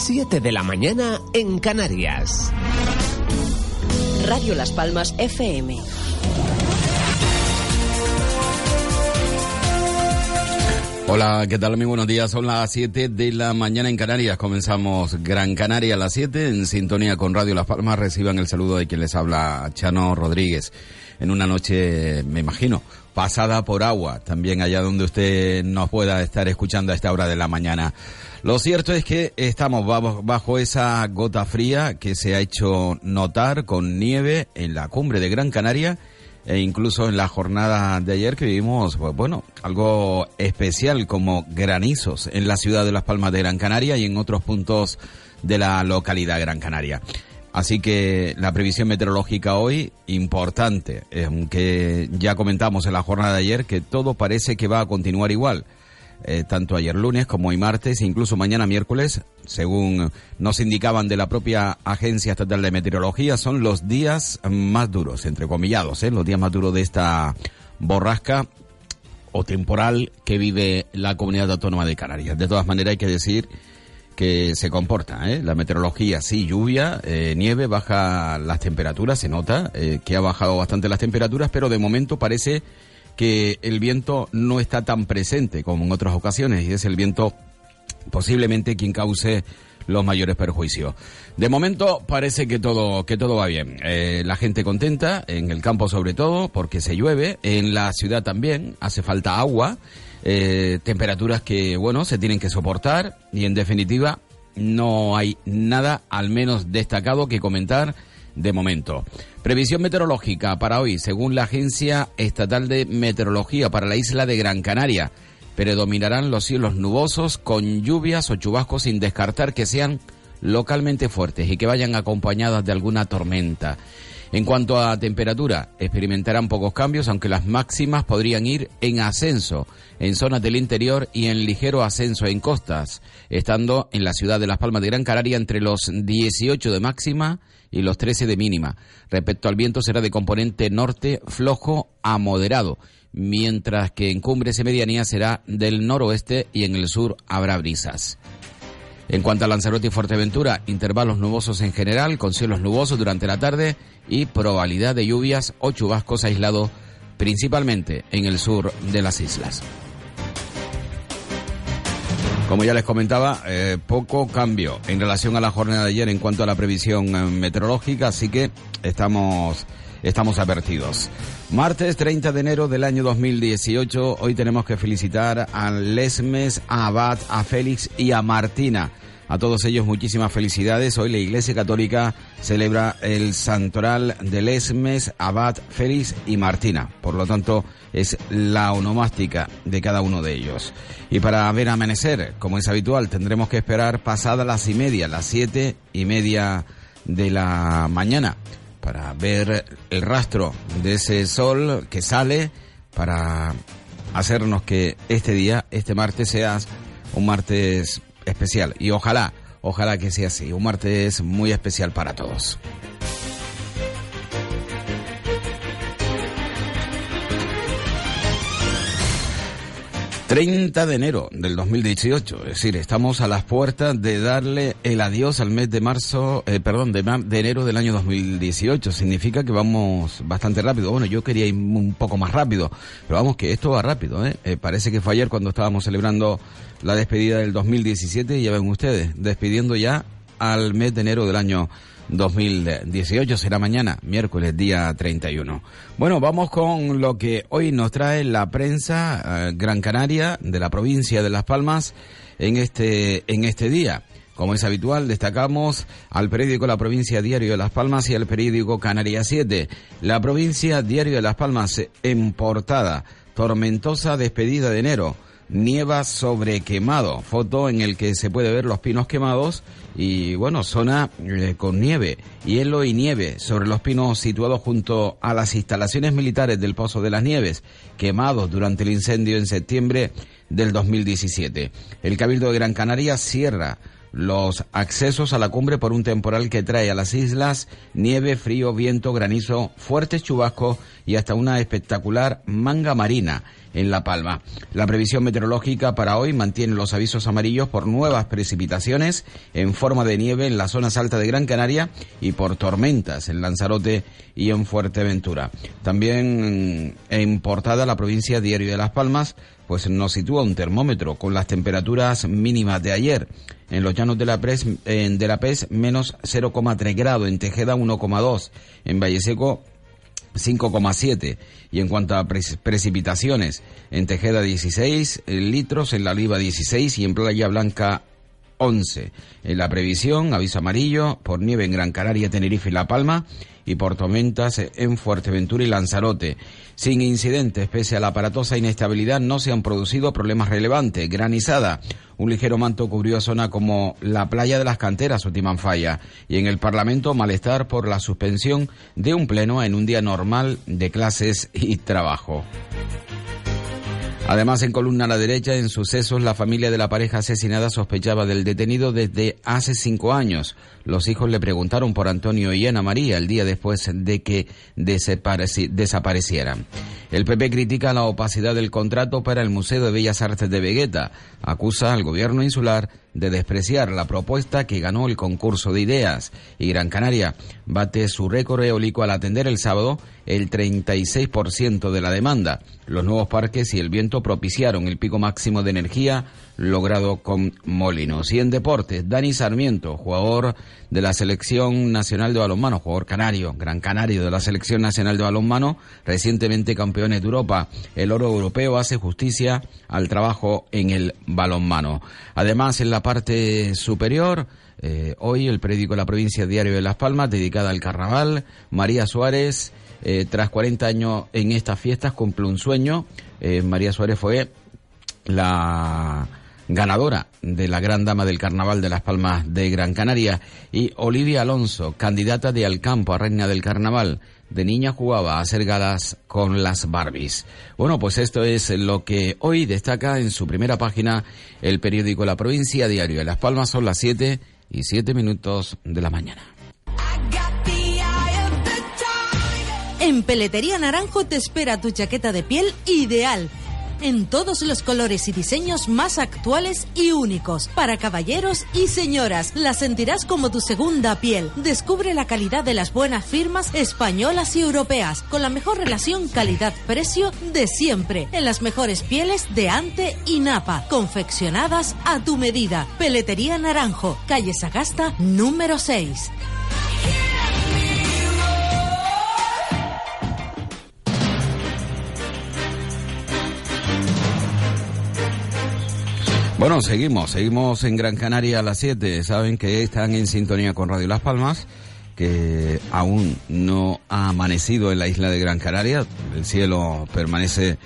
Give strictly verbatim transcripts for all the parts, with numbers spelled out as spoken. siete de la mañana en Canarias. Radio Las Palmas F M. Hola, ¿qué tal? Muy buenos días. Son las siete de la mañana en Canarias. Comenzamos Gran Canaria a las siete en sintonía con Radio Las Palmas. Reciban el saludo de quien les habla, Chano Rodríguez. En una noche, me imagino, pasada por agua, también allá donde usted nos pueda estar escuchando a esta hora de la mañana. Lo cierto es que estamos bajo esa gota fría que se ha hecho notar con nieve en la cumbre de Gran Canaria e incluso en la jornada de ayer que vivimos, pues bueno, algo especial como granizos en la ciudad de Las Palmas de Gran Canaria y en otros puntos de la localidad Gran Canaria. Así que la previsión meteorológica hoy, importante, aunque ya comentamos en la jornada de ayer que todo parece que va a continuar igual, eh, tanto ayer lunes como hoy martes, incluso mañana miércoles, según nos indicaban de la propia Agencia Estatal de Meteorología, son los días más duros, entre comillados, eh, los días más duros de esta borrasca o temporal que vive la Comunidad Autónoma de Canarias. De todas maneras hay que decir que se comporta, ¿eh? La meteorología, sí, lluvia, eh, nieve, baja las temperaturas, se nota eh, que ha bajado bastante las temperaturas, pero de momento parece que el viento no está tan presente como en otras ocasiones y es el viento posiblemente quien cause los mayores perjuicios. De momento parece que todo que todo va bien. Eh, la gente contenta, en el campo sobre todo, porque se llueve, en la ciudad también hace falta agua. Eh, temperaturas que, bueno, se tienen que soportar y, en definitiva, no hay nada, al menos destacado, que comentar de momento. Previsión meteorológica para hoy, según la Agencia Estatal de Meteorología para la isla de Gran Canaria. Predominarán los cielos nubosos con lluvias o chubascos sin descartar que sean localmente fuertes y que vayan acompañadas de alguna tormenta. En cuanto a temperatura, experimentarán pocos cambios, aunque las máximas podrían ir en ascenso en zonas del interior y en ligero ascenso en costas, estando en la ciudad de Las Palmas de Gran Canaria entre los dieciocho de máxima y los trece de mínima. Respecto al viento, será de componente norte flojo a moderado, mientras que en cumbres y medianías será del noroeste y en el sur habrá brisas. En cuanto a Lanzarote y Fuerteventura, intervalos nubosos en general, con cielos nubosos durante la tarde y probabilidad de lluvias o chubascos aislados, principalmente en el sur de las islas. Como ya les comentaba, eh, poco cambio en relación a la jornada de ayer en cuanto a la previsión meteorológica, así que estamos... Estamos advertidos. Martes treinta de enero del año dos mil dieciocho, hoy tenemos que felicitar a Lesmes, a Abad, a Félix y a Martina. A todos ellos muchísimas felicidades. Hoy la Iglesia Católica celebra el santoral de Lesmes, Abad, Félix y Martina. Por lo tanto, es la onomástica de cada uno de ellos. Y para ver amanecer, como es habitual, tendremos que esperar pasada las y media, las siete y media de la mañana, para ver el rastro de ese sol que sale, para hacernos que este día, este martes, sea un martes especial. Y ojalá, ojalá que sea así, un martes muy especial para todos. treinta de enero del dos mil dieciocho, es decir, estamos a las puertas de darle el adiós al mes de marzo, eh, perdón, de, mar, de enero del año dos mil dieciocho. Significa que vamos bastante rápido. Bueno, yo quería ir un poco más rápido, pero vamos que esto va rápido, ¿eh? eh parece que fue ayer cuando estábamos celebrando la despedida del dos mil diecisiete y ya ven ustedes, despidiendo ya al mes de enero del año dos mil dieciocho. Será mañana, miércoles, día treinta y uno. Bueno, vamos con lo que hoy nos trae la prensa eh, Gran Canaria de la provincia de Las Palmas en este, en este día. Como es habitual, destacamos al periódico La Provincia, Diario de Las Palmas, y al periódico Canaria siete. La Provincia, Diario de Las Palmas, en portada: tormentosa despedida de enero. Nieva sobre quemado, foto en el que se puede ver los pinos quemados y, bueno, zona eh, con nieve, hielo y nieve sobre los pinos situados junto a las instalaciones militares del Pozo de las Nieves, quemados durante el incendio en septiembre del dos mil diecisiete. El Cabildo de Gran Canaria cierra los accesos a la cumbre por un temporal que trae a las islas nieve, frío, viento, granizo, fuertes chubascos y hasta una espectacular manga marina. en La Palma. La previsión meteorológica para hoy mantiene los avisos amarillos por nuevas precipitaciones en forma de nieve en las zonas altas de Gran Canaria y por tormentas en Lanzarote y en Fuerteventura. También en portada la provincia Diario de Las Palmas, pues nos sitúa un termómetro con las temperaturas mínimas de ayer. En los llanos de la Pez, eh, de la Pez menos cero coma tres grados, en Tejeda uno coma dos, en Valleseco cinco coma siete. Y en cuanto a pre- precipitaciones, en Tejeda dieciséis litros, en La Oliva dieciséis y en Playa Blanca once. En la previsión, aviso amarillo por nieve en Gran Canaria, Tenerife y La Palma y por tormentas en Fuerteventura y Lanzarote. Sin incidentes, pese a la aparatosa inestabilidad, no se han producido problemas relevantes. Granizada. Un ligero manto cubrió zona como la playa de las Canteras o Timanfaya. Y en el Parlamento, malestar por la suspensión de un pleno en un día normal de clases y trabajo. Además, en columna a la derecha, en sucesos, la familia de la pareja asesinada sospechaba del detenido desde hace cinco años. Los hijos le preguntaron por Antonio y Ana María el día después de que desapareci- desaparecieran. El P P critica la opacidad del contrato para el Museo de Bellas Artes de Vegueta. Acusa al gobierno insular de despreciar la propuesta que ganó el concurso de ideas. Y Gran Canaria bate su récord eólico al atender el sábado el treinta y seis por ciento de la demanda. Los nuevos parques y el viento propiciaron el pico máximo de energía logrado con Molinos. Y en deportes, Dani Sarmiento, jugador de la Selección Nacional de Balonmano, jugador canario, gran canario de la Selección Nacional de Balonmano, recientemente campeones de Europa. El oro europeo hace justicia al trabajo en el balonmano. Además, en la parte superior, eh, hoy el periódico La Provincia Diario de Las Palmas, dedicada al carnaval. María Suárez, eh, tras cuarenta años en estas fiestas, cumple un sueño. Eh, María Suárez fue la ganadora de la Gran Dama del Carnaval de Las Palmas de Gran Canaria. Y Olivia Alonso, candidata de Alcampo a Reina del Carnaval. De niña jugaba a hacer galas con las Barbies. Bueno, pues esto es lo que hoy destaca en su primera página el periódico La Provincia Diario de Las Palmas. Son las siete y siete minutos de la mañana. En Peletería Naranjo te espera tu chaqueta de piel ideal, en todos los colores y diseños más actuales y únicos. Para caballeros y señoras, la sentirás como tu segunda piel. Descubre la calidad de las buenas firmas españolas y europeas, con la mejor relación calidad-precio de siempre, en las mejores pieles de ante y napa, confeccionadas a tu medida. Peletería Naranjo, calle Sagasta, número seis. Bueno, seguimos, seguimos en Gran Canaria a las siete. Saben que están en sintonía con Radio Las Palmas, que aún no ha amanecido en la isla de Gran Canaria. El cielo permanece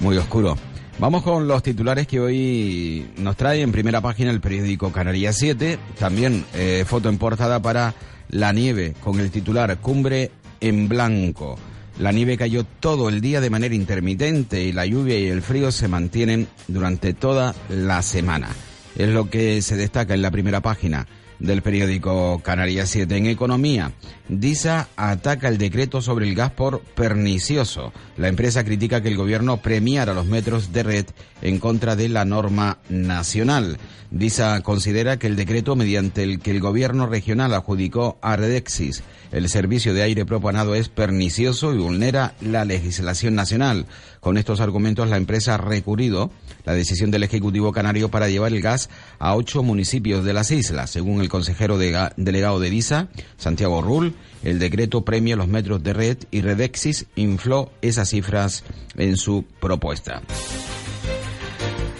muy oscuro. Vamos con los titulares que hoy nos trae en primera página el periódico Canaria siete. También eh, foto en portada para la nieve, con el titular Cumbre en Blanco. La nieve cayó todo el día de manera intermitente y la lluvia y el frío se mantienen durante toda la semana. Es lo que se destaca en la primera página del periódico Canarias siete. En economía, D I S A ataca el decreto sobre el gas por pernicioso. La empresa critica que el gobierno premiara los metros de red en contra de la norma nacional. D I S A considera que el decreto mediante el que el gobierno regional adjudicó a Redexis el servicio de aire propanado es pernicioso y vulnera la legislación nacional. Con estos argumentos, la empresa ha recurrido la decisión del Ejecutivo Canario para llevar el gas a ocho municipios de las islas. Según el consejero de, delegado de D I S A, Santiago Rull, el decreto premia los metros de red y Redexis infló esas cifras en su propuesta.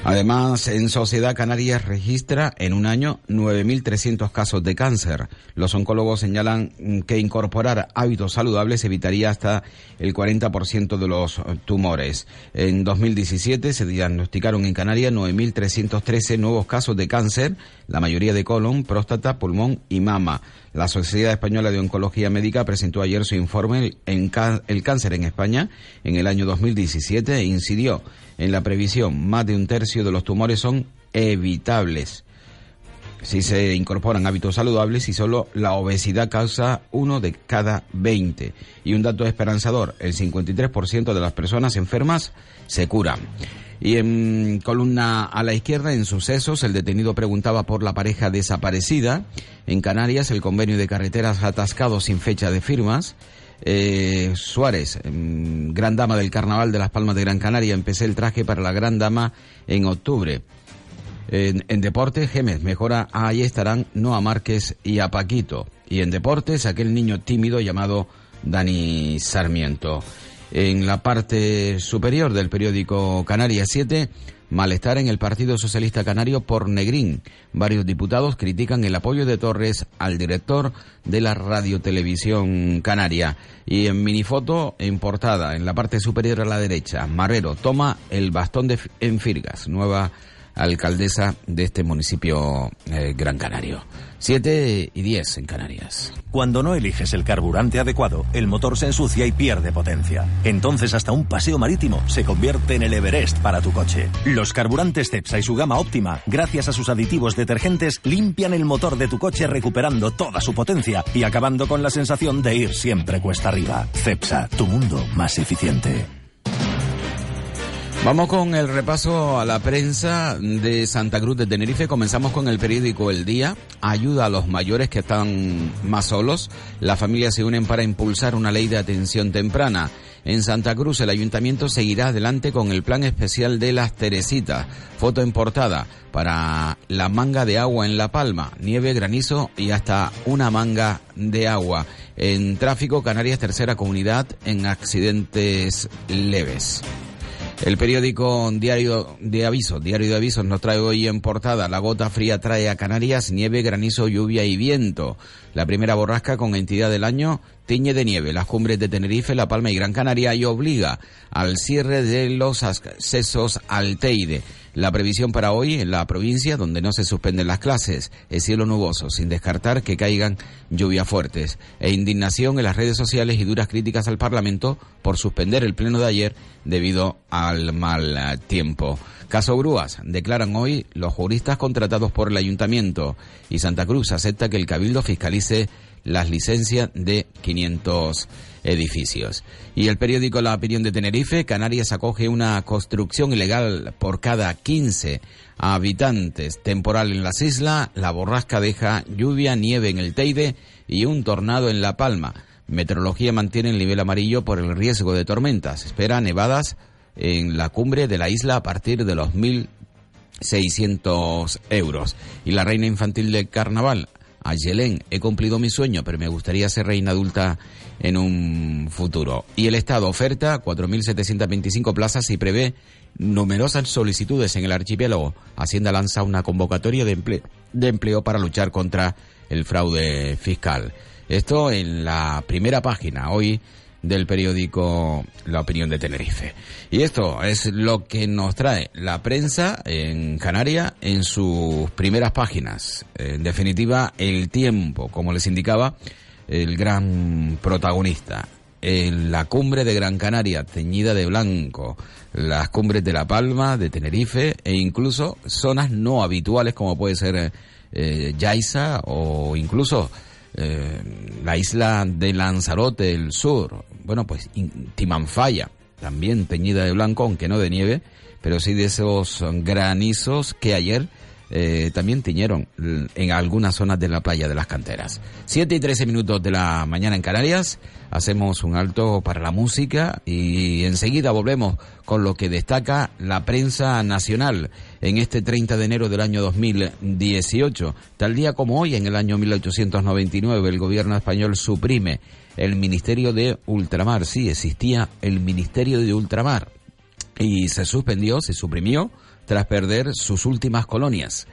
Además, en Sociedad, Canarias registra en un año nueve mil trescientos casos de cáncer. Los oncólogos señalan que incorporar hábitos saludables evitaría hasta el cuarenta por ciento de los tumores. En dos mil diecisiete se diagnosticaron en Canarias nueve mil trescientos trece nuevos casos de cáncer, la mayoría de colon, próstata, pulmón y mama. La Sociedad Española de Oncología Médica presentó ayer su informe en ca- el cáncer en España en el año dos mil diecisiete e incidió en la previsión. Más de un tercio de los tumores son evitables. si se incorporan hábitos saludables, y solo la obesidad causa uno de cada veinte. Y un dato esperanzador, el cincuenta y tres por ciento de las personas enfermas se curan. Y en columna a la izquierda, en sucesos, el detenido preguntaba por la pareja desaparecida. En Canarias, el convenio de carreteras atascado sin fecha de firmas. Eh, Suárez, gran dama del carnaval de Las Palmas de Gran Canaria, empecé el traje para la gran dama en octubre. En, en deportes, Gémez mejora a Ayestarán, no a Márquez y a Paquito. Y en deportes, aquel niño tímido llamado Dani Sarmiento. En la parte superior del periódico Canaria siete, malestar en el Partido Socialista Canario por Negrín. Varios diputados critican el apoyo de Torres al director de la Radiotelevisión Canaria. Y en minifoto, en portada, en la parte superior a la derecha, Marrero toma el bastón de, en Firgas, nueva alcaldesa de este municipio eh, Gran Canario. siete y diez en Canarias. Cuando no eliges el carburante adecuado, el motor se ensucia y pierde potencia. Entonces hasta un paseo marítimo se convierte en el Everest para tu coche. Los carburantes Cepsa y su gama óptima, gracias a sus aditivos detergentes, limpian el motor de tu coche recuperando toda su potencia y acabando con la sensación de ir siempre cuesta arriba. Cepsa, tu mundo más eficiente. Vamos con el repaso a la prensa de Santa Cruz de Tenerife. Comenzamos con el periódico El Día. Ayuda a los mayores que están más solos. Las familias se unen para impulsar una ley de atención temprana. En Santa Cruz, el ayuntamiento seguirá adelante con el plan especial de las Teresitas. Foto en portada para la manga de agua en La Palma. Nieve, granizo y hasta una manga de agua. En tráfico, Canarias, tercera comunidad en accidentes leves. El periódico Diario de Avisos, Diario de Avisos nos trae hoy en portada: la gota fría trae a Canarias nieve, granizo, lluvia y viento. La primera borrasca con entidad del año tiñe de nieve las cumbres de Tenerife, La Palma y Gran Canaria y obliga al cierre de los accesos al Teide. La previsión para hoy en la provincia, donde no se suspenden las clases, es cielo nuboso, sin descartar que caigan lluvias fuertes. E indignación en las redes sociales y duras críticas al Parlamento por suspender el pleno de ayer debido al mal tiempo. Caso Grúas, declaran hoy los juristas contratados por el ayuntamiento, y Santa Cruz acepta que el Cabildo fiscalice las licencias de quinientos edificios. Y el periódico La Opinión de Tenerife, Canarias acoge una construcción ilegal por cada quince habitantes. Temporal en las islas, la borrasca deja lluvia, nieve en el Teide y un tornado en La Palma. Meteorología mantiene el nivel amarillo por el riesgo de tormentas. Espera nevadas en la cumbre de la isla a partir de los mil seiscientos euros. Y la reina infantil del carnaval, Ayelén, he cumplido mi sueño, pero me gustaría ser reina adulta en un futuro. Y el Estado oferta cuatro mil setecientas veinticinco plazas y prevé numerosas solicitudes en el archipiélago. Hacienda lanza una convocatoria de empleo, de empleo para luchar contra el fraude fiscal. Esto en la primera página hoy del periódico La Opinión de Tenerife. Y esto es lo que nos trae la prensa en Canarias en sus primeras páginas. En definitiva, el tiempo, como les indicaba, el gran protagonista. En la cumbre de Gran Canaria, teñida de blanco, las cumbres de La Palma, de Tenerife, e incluso zonas no habituales como puede ser eh, Yaiza o incluso Eh, la isla de Lanzarote, el sur, bueno, pues Timanfaya, también teñida de blanco, aunque no de nieve, pero sí de esos granizos que ayer eh, también tiñeron en algunas zonas de la playa de las Canteras. siete y trece minutos de la mañana en Canarias, hacemos un alto para la música y enseguida volvemos con lo que destaca la prensa nacional en este treinta de enero del año dos mil dieciocho. Tal día como hoy, en el año mil ochocientos noventa y nueve, el gobierno español suprime el Ministerio de Ultramar. Sí, existía el Ministerio de Ultramar y se suspendió, se suprimió, tras perder sus últimas colonias.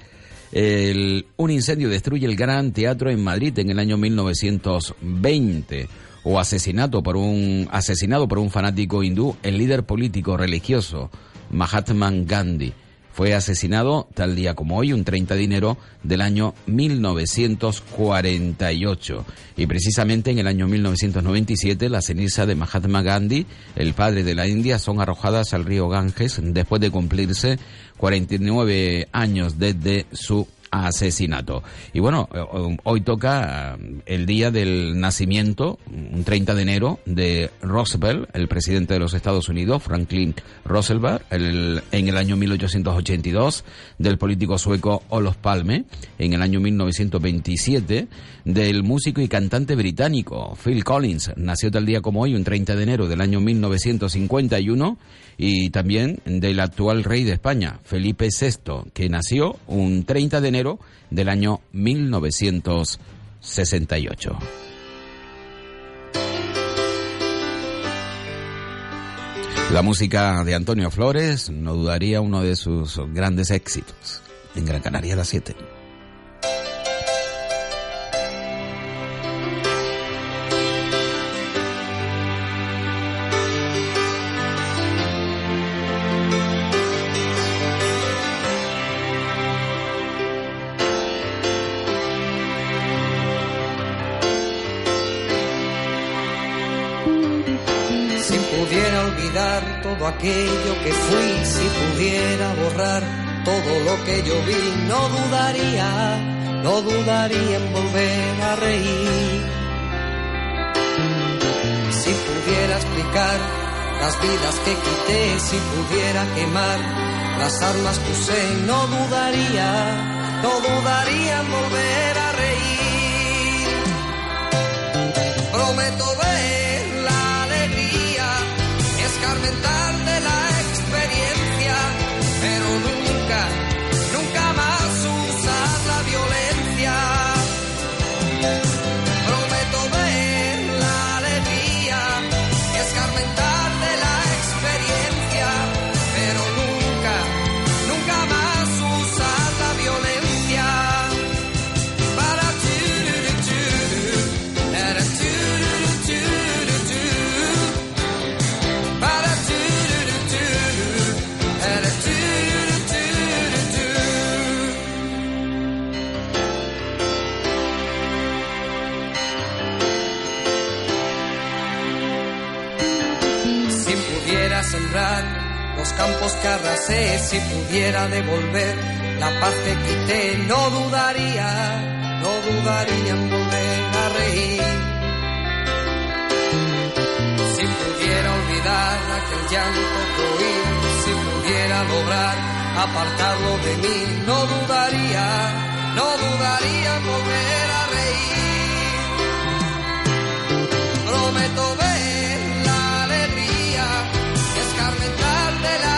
El, un incendio destruye el Gran Teatro en Madrid en el año mil novecientos veinte. O asesinato por un, asesinado por un fanático hindú, el líder político religioso Mahatma Gandhi. Fue asesinado tal día como hoy, un treinta de enero del año mil novecientos cuarenta y ocho. Y precisamente en el año mil novecientos noventa y siete, la ceniza de Mahatma Gandhi, el padre de la India, son arrojadas al río Ganges después de cumplirse cuarenta y nueve años desde su asesinato. Y bueno, hoy toca el día del nacimiento, un treinta de enero, de Roosevelt, el presidente de los Estados Unidos, Franklin Roosevelt, el, en el año mil ochocientos ochenta y dos, del político sueco Olof Palme, en el año mil novecientos veintisiete, del músico y cantante británico Phil Collins, nació tal día como hoy, un treinta de enero del año mil novecientos cincuenta y uno, y también del actual rey de España, Felipe sexto, que nació un treinta de enero del año mil novecientos sesenta y ocho. La música de Antonio Flores no dudaría uno de sus grandes éxitos en Gran Canaria las siete. Aquello que fui, si pudiera borrar todo lo que yo vi, no dudaría, no dudaría en volver a reír. Si pudiera explicar las vidas que quité, si pudiera quemar las armas que usé, no dudaría, no dudaría en volver a reír. Prometo ver la alegría, escarmentar los campos que arrasé, si pudiera devolver la paz que quité, no dudaría, no dudaría en volver a reír. Si pudiera olvidar aquel llanto que oí, si pudiera lograr apartarlo de mí, no dudaría, no dudaría en volver a reír. Prometo ver la alegría, escarmentar de la experiencia.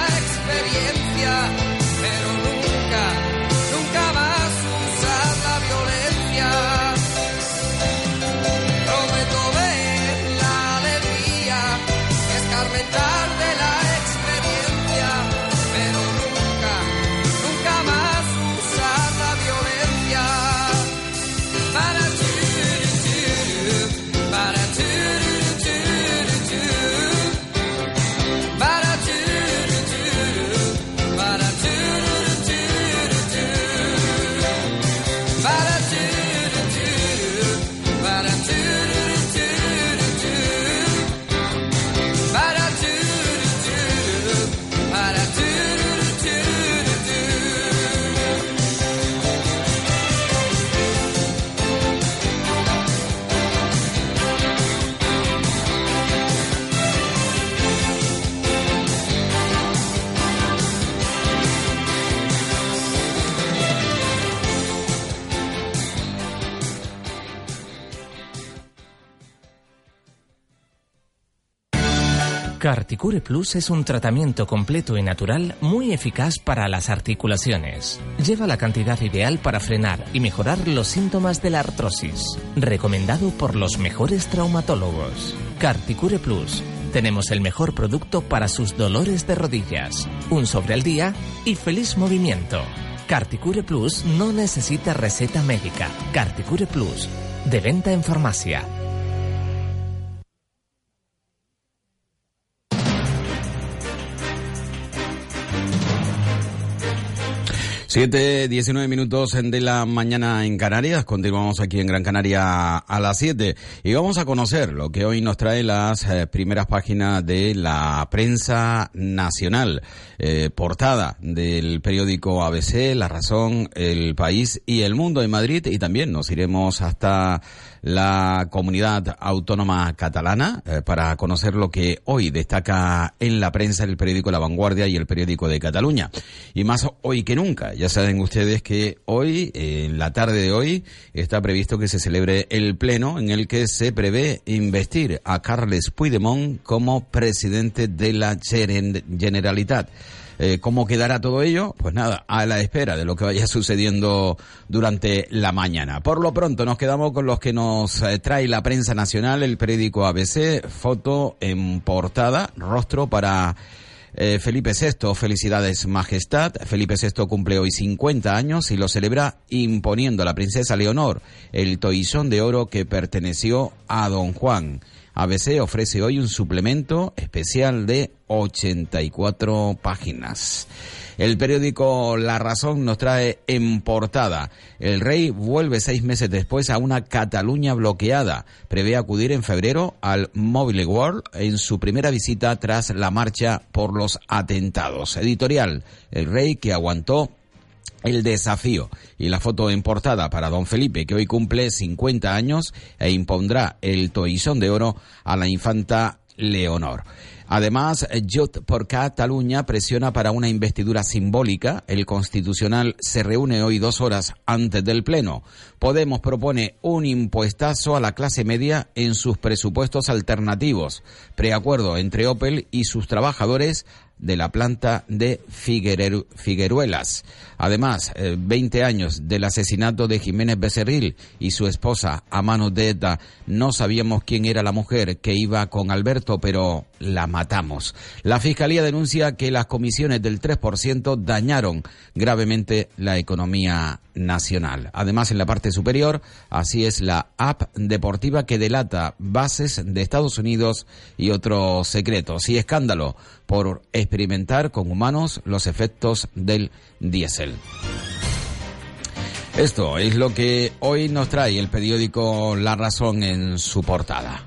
Carticure Plus es un tratamiento completo y natural muy eficaz para las articulaciones. Lleva la cantidad ideal para frenar y mejorar los síntomas de la artrosis. Recomendado por los mejores traumatólogos. Carticure Plus. Tenemos el mejor producto para sus dolores de rodillas. Un sobre al día y feliz movimiento. Carticure Plus no necesita receta médica. Carticure Plus. De venta en farmacia. siete diecinueve minutos de la mañana en Canarias. Continuamos aquí en Gran Canaria a las siete y vamos a conocer lo que hoy nos trae las eh, primeras páginas de la prensa nacional. Eh, portada del periódico A B C, La Razón, El País y El Mundo en Madrid, y también nos iremos hasta la comunidad autónoma catalana eh, para conocer lo que hoy destaca en la prensa el periódico La Vanguardia y el periódico de Cataluña. Y más hoy que nunca, ya saben ustedes que hoy, eh, en la tarde de hoy, está previsto que se celebre el pleno en el que se prevé investir a Carles Puigdemont como presidente de la Generalitat. Eh, ¿Cómo quedará todo ello? Pues nada, a la espera de lo que vaya sucediendo durante la mañana. Por lo pronto nos quedamos con los que nos eh, trae la prensa nacional, el periódico A B C, foto en portada, rostro para eh, Felipe sexto, felicidades majestad. Felipe sexto cumple hoy cincuenta años y lo celebra imponiendo a la princesa Leonor el toisón de oro que perteneció a don Juan. A B C ofrece hoy un suplemento especial de ochenta y cuatro páginas. El periódico La Razón nos trae en portada: el rey vuelve seis meses después a una Cataluña bloqueada. Prevé acudir en febrero al Mobile World en su primera visita tras la marcha por los atentados. Editorial: el rey que aguantó el desafío. Y la foto en portada para don Felipe, que hoy cumple cincuenta años e impondrá el toisón de oro a la infanta Leonor. Además, Jot por Cataluña presiona para una investidura simbólica. El Constitucional se reúne hoy dos horas antes del pleno. Podemos propone un impuestazo a la clase media en sus presupuestos alternativos. Preacuerdo entre Opel y sus trabajadores de la planta de Figueruelas. Además, veinte años del asesinato de Jiménez Becerril y su esposa a manos de ETA. No sabíamos quién era la mujer que iba con Alberto, pero la matamos. La Fiscalía denuncia que las comisiones del tres por ciento dañaron gravemente la economía nacional. Además, en la parte superior, así es la app deportiva que delata bases de Estados Unidos y otros secretos. Y escándalo por experimentar con humanos los efectos del diésel. Esto es lo que hoy nos trae el periódico La Razón en su portada.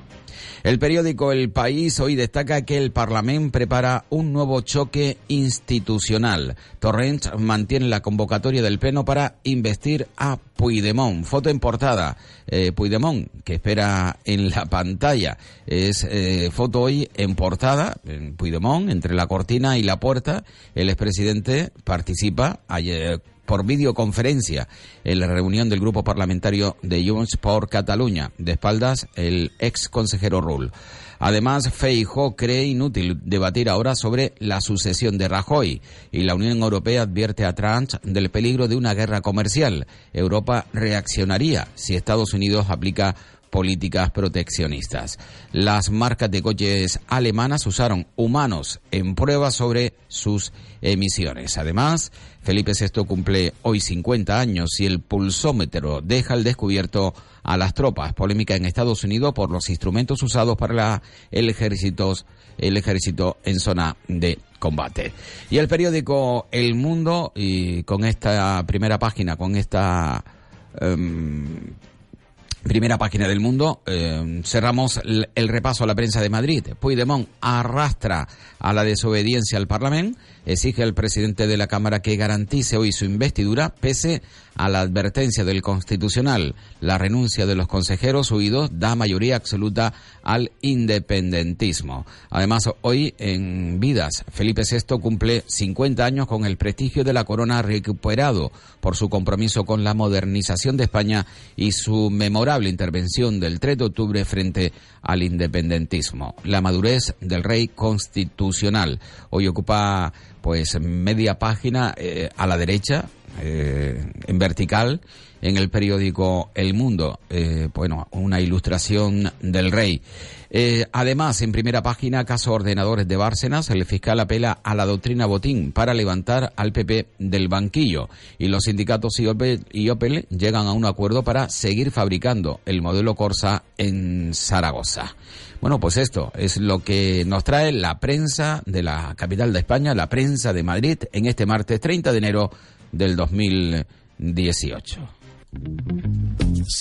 El periódico El País hoy destaca que el Parlament prepara un nuevo choque institucional. Torrents mantiene la convocatoria del pleno para investir a Puigdemont. Foto en portada. Eh, Puigdemont, que espera en la pantalla. Es eh, foto hoy en portada. En Puigdemont, entre la cortina y la puerta. El expresidente participa ayer por videoconferencia en la reunión del grupo parlamentario de Junts por Cataluña. De espaldas, el ex consejero Rull. Además, Feijóo cree inútil debatir ahora sobre la sucesión de Rajoy y la Unión Europea advierte a Trump del peligro de una guerra comercial. Europa reaccionaría si Estados Unidos aplica políticas proteccionistas. Las marcas de coches alemanas usaron humanos en pruebas sobre sus emisiones. Además, Felipe sexto cumple hoy cincuenta años y el pulsómetro deja al descubierto a las tropas. Polémica en Estados Unidos por los instrumentos usados para la, el, ejército, el ejército en zona de combate. Y el periódico El Mundo, y con esta primera página, con esta... Um, Primera página del Mundo, eh, cerramos el, el repaso a la prensa de Madrid. Puigdemont arrastra a la desobediencia al Parlament, exige al presidente de la Cámara que garantice hoy su investidura pese a la advertencia del Constitucional. La renuncia de los consejeros huidos da mayoría absoluta al independentismo. Además, hoy en Vidas, Felipe sexto cumple cincuenta años con el prestigio de la corona recuperado por su compromiso con la modernización de España y su memorable intervención del tres de octubre frente al independentismo. La madurez del rey constitucional. Hoy ocupa pues media página eh, a la derecha, Eh, en vertical, en el periódico El Mundo, eh, bueno, una ilustración del rey. Eh, además, en primera página, caso ordenadores de Bárcenas, el fiscal apela a la doctrina Botín para levantar al P P del banquillo y los sindicatos y Opel, y Opel llegan a un acuerdo para seguir fabricando el modelo Corsa en Zaragoza. Bueno, pues esto es lo que nos trae la prensa de la capital de España, la prensa de Madrid, en este martes treinta de enero del dos mil dieciocho.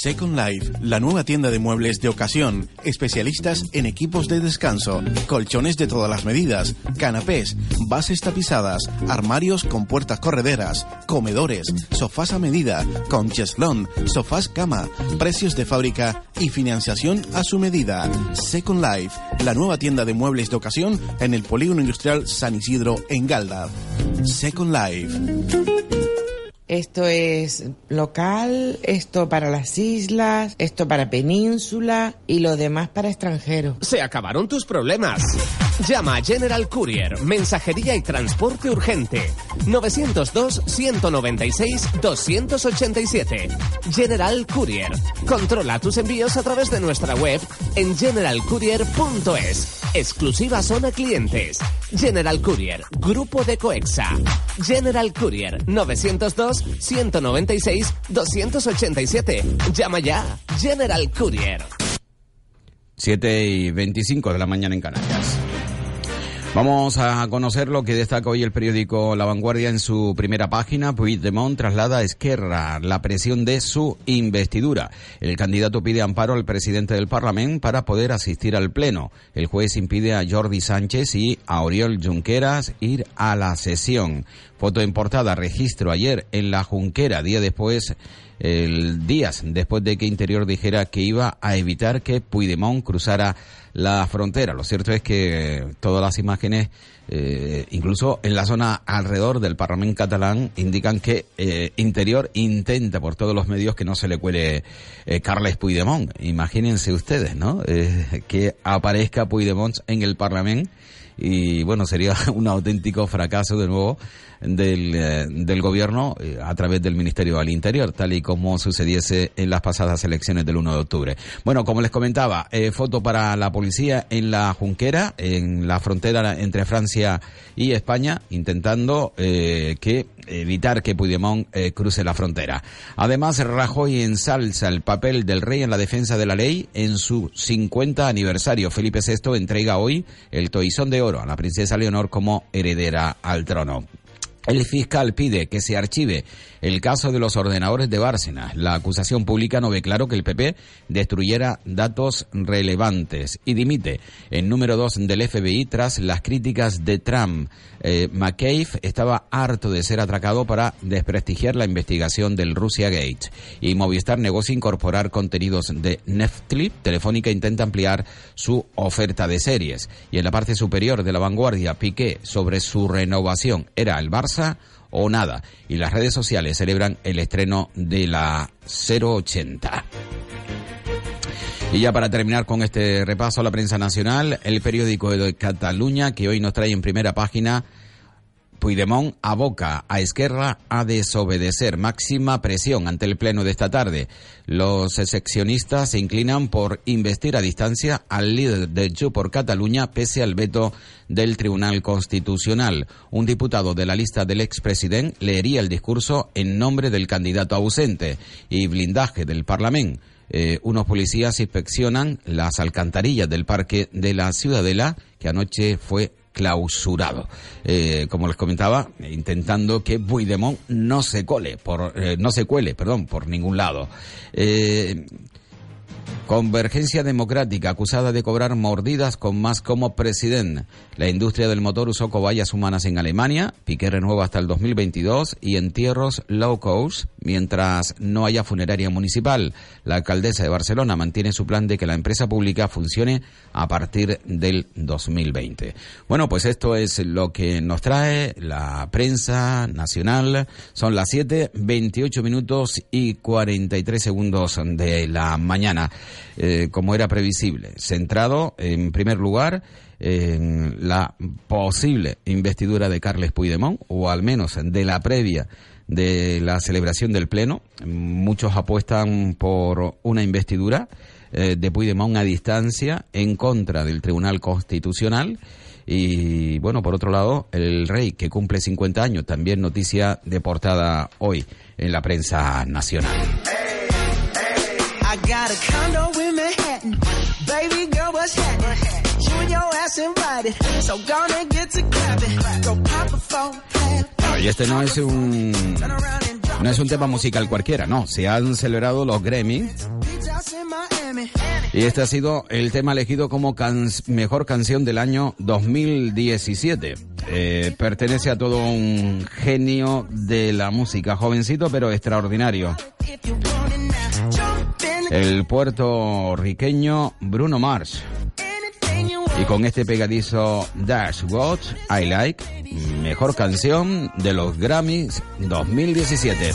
Second Life, la nueva tienda de muebles de ocasión, especialistas en equipos de descanso, colchones de todas las medidas, canapés, bases tapizadas, armarios con puertas correderas, comedores, sofás a medida, con cheslón, sofás cama, precios de fábrica y financiación a su medida. Second Life, la nueva tienda de muebles de ocasión en el polígono industrial San Isidro en Galda. Second Life. Esto es local, esto para las islas, esto para península y lo demás para extranjeros. Se acabaron tus problemas. Llama a General Courier, mensajería y transporte urgente. nueve cero dos, uno nueve seis, dos ocho siete. General Courier. Controla tus envíos a través de nuestra web en general courier punto es. Exclusiva zona clientes. General Courier, Grupo de Coexa. General Courier, nueve cero dos, uno nueve seis, dos ocho siete. Llama ya. General Courier. siete y veinticinco de la mañana en Canarias. Vamos a conocer lo que destaca hoy el periódico La Vanguardia en su primera página. Puigdemont traslada a Esquerra la presión de su investidura. El candidato pide amparo al presidente del Parlament para poder asistir al Pleno. El juez impide a Jordi Sánchez y a Oriol Junqueras ir a la sesión. Foto en portada, registro ayer en la Junquera, día después... El días después de que Interior dijera que iba a evitar que Puigdemont cruzara la frontera. Lo cierto es que todas las imágenes, eh, incluso en la zona alrededor del Parlamento catalán, indican que eh, Interior intenta por todos los medios que no se le cuele eh, Carles Puigdemont. Imagínense ustedes, ¿no? Eh, que aparezca Puigdemont en el Parlamento. Y bueno, sería un auténtico fracaso de nuevo del, eh, del gobierno eh, a través del Ministerio del Interior, tal y como sucediese en las pasadas elecciones del uno de octubre. Bueno, como les comentaba, eh, foto para la policía en la Junquera, en la frontera entre Francia y España, intentando eh, que evitar que Puigdemont eh, cruce la frontera. Además, Rajoy ensalza el papel del rey en la defensa de la ley en su cincuenta aniversario. Felipe sexto entrega hoy el toisón de oro a la princesa Leonor como heredera al trono. El fiscal pide que se archive el caso de los ordenadores de Bárcenas. La acusación pública no ve claro que el P P destruyera datos relevantes y dimite el número dos del F B I tras las críticas de Trump. Eh, McCabe estaba harto de ser atracado para desprestigiar la investigación del Russia Gate. Y Movistar negocia incorporar contenidos de Netflix. Telefónica intenta ampliar su oferta de series. Y en la parte superior de La Vanguardia, Piqué sobre su renovación. Era el Barça o nada. Y las redes sociales celebran el estreno de la ochenta. Y ya para terminar con este repaso a la prensa nacional, el periódico de Cataluña, que hoy nos trae en primera página: Puigdemont aboca a Esquerra a desobedecer. Máxima presión ante el Pleno de esta tarde. Los seccionistas se inclinan por investir a distancia al líder de Junts por Cataluña pese al veto del Tribunal Constitucional. Un diputado de la lista del expresidente leería el discurso en nombre del candidato ausente. Y blindaje del Parlamento. Eh, unos policías inspeccionan las alcantarillas del Parque de la Ciudadela, que anoche fue clausurado, eh, como les comentaba, intentando que Puigdemont no se cole, por, eh, no se cuele, perdón, por ningún lado. Eh, Convergencia Democrática, acusada de cobrar mordidas con más como presidente. La industria del motor usó cobayas humanas en Alemania. Piqué renueva hasta el dos mil veintidós y entierros low cost mientras no haya funeraria municipal. La alcaldesa de Barcelona mantiene su plan de que la empresa pública funcione a partir del dos mil veinte. Bueno, pues esto es lo que nos trae la prensa nacional. Son las siete, veintiocho minutos y cuarenta y tres segundos de la mañana. Eh, como era previsible, centrado en primer lugar en la posible investidura de Carles Puigdemont, o al menos de la previa de la celebración del Pleno. Muchos apuestan por una investidura eh, de Puigdemont a distancia en contra del Tribunal Constitucional. Y bueno, por otro lado, el rey que cumple cincuenta años, también noticia de portada hoy en la prensa nacional. I got a condo in Manhattan, baby girl, what's happening? You and your ass invited, so gonna get to clapping. Go pop a phone, pad, pop y este no es un no es un tema musical cualquiera, no. Se han celebrado los Grammy y este ha sido el tema elegido como can- mejor canción del año dos mil diecisiete. Eh, pertenece a todo un genio de la música, jovencito pero extraordinario. El puertorriqueño Bruno Mars. Y con este pegadizo That's What I Like, mejor canción de los Grammys dos mil diecisiete.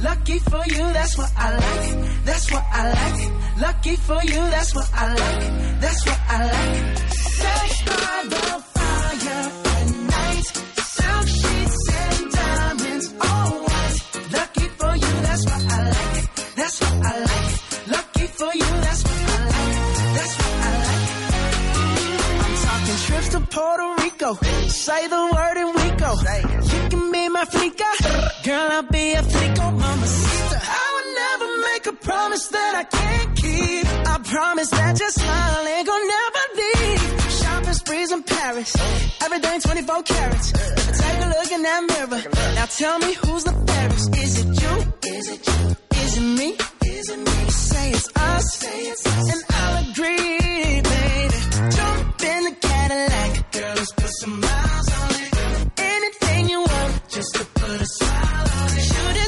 Lucky for you, that's what I like. That's what I like. Lucky for you, that's what I like. That's what I like. Sex by the fire at night. Silk sheets and diamonds, all white. Lucky for you, that's what I like. That's what I like. Lucky for you, that's what I like. That's what I like. I'm talking trips to Puerto Rico. Say the word and we go. You can be my flica. Girl, I'll be a freak on my sister. I would never make a promise that I can't keep. I promise that your smile ain't gonna never leave. Shopping sprees in Paris. Everything twenty-four carats. Take a look in that mirror. Now tell me who's the fairest. Is it you? Is it you? Is it me? Is it me? You say it's us. Say it's us. And I'll agree, baby. Jump in the Cadillac. Girl, let's put some miles on it. Anything you want, just to put a smile.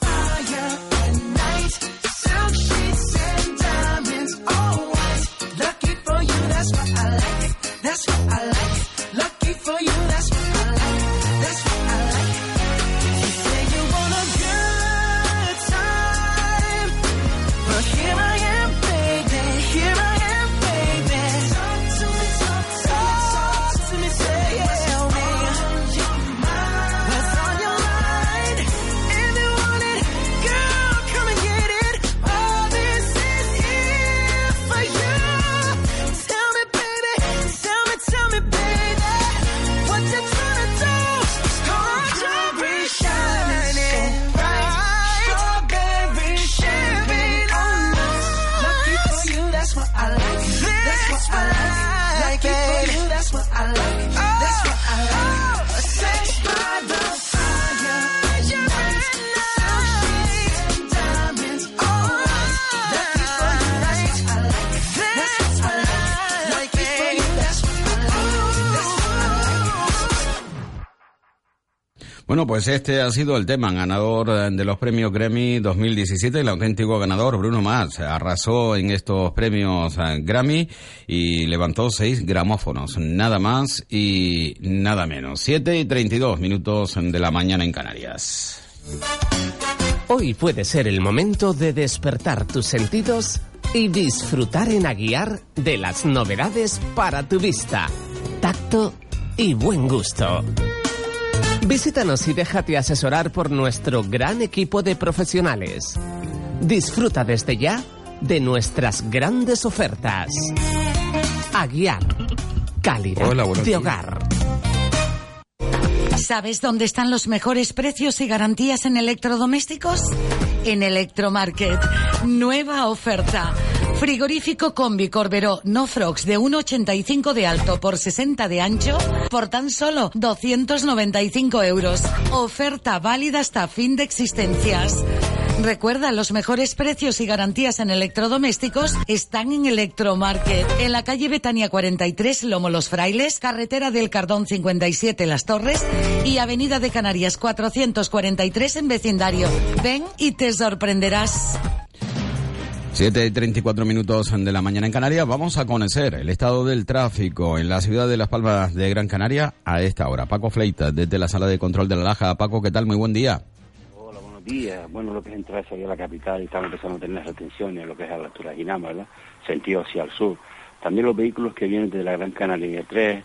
fire at night, silk sheets and diamonds, all white. Lucky for you, that's what I like. That's what I like. Lucky for you, that's what I like. That's what I like. You say you want a good time, but here I am, baby. Here I am, baby. Talk to me, talk to me, talk to me, say what's on your mind, what's on your mind. If you want it, girl, come and get it. All this is here for you. Tell me, baby. Tell Tell me, baby, what you tryna do? Gold jewelry shining so bright, strawberry champagne on us. Lucky for you, that's what I like. That's what I like. Lucky for you, that's what I like. That's what I like. Sex by the fire at night, silk sheets and diamonds on us. Lucky for you, that's what I like. That's what I like. Lucky for you, that's what I like. Bueno, pues este ha sido el tema ganador de los premios Grammy dos mil diecisiete. El auténtico ganador, Bruno Mars, arrasó en estos premios Grammy y levantó seis gramófonos, nada más y nada menos. siete y treinta y dos minutos de la mañana en Canarias. Hoy puede ser el momento de despertar tus sentidos y disfrutar en Aguiar de las novedades para tu vista, tacto y buen gusto. Visítanos y déjate asesorar por nuestro gran equipo de profesionales. Disfruta desde ya de nuestras grandes ofertas. Aguiar, calidad Hola, de hogar. ¿Sabes dónde están los mejores precios y garantías en electrodomésticos? En Electromarket. Nueva oferta. Frigorífico Combi Corberó No Frogs de uno coma ochenta y cinco de alto por sesenta de ancho por tan solo doscientos noventa y cinco euros. Oferta válida hasta fin de existencias. Recuerda, los mejores precios y garantías en electrodomésticos están en Electromarket. En la calle Betania cuarenta y tres, Lomo Los Frailes, carretera del Cardón cincuenta y siete, Las Torres y avenida de Canarias cuatrocientos cuarenta y tres en vecindario. Ven y te sorprenderás. siete y treinta y cuatro minutos de la mañana en Canarias. Vamos a conocer el estado del tráfico en la ciudad de Las Palmas de Gran Canaria a esta hora. Paco Fleitas, desde la sala de control de La Laja. Paco, ¿qué tal? Muy buen día. Hola, buenos días. Bueno, lo que es entrar hacia la capital, estamos empezando a tener retenciones, lo que es a la altura de Guinama, ¿verdad? Sentido hacia el sur. También los vehículos que vienen de la Gran Canaria tres,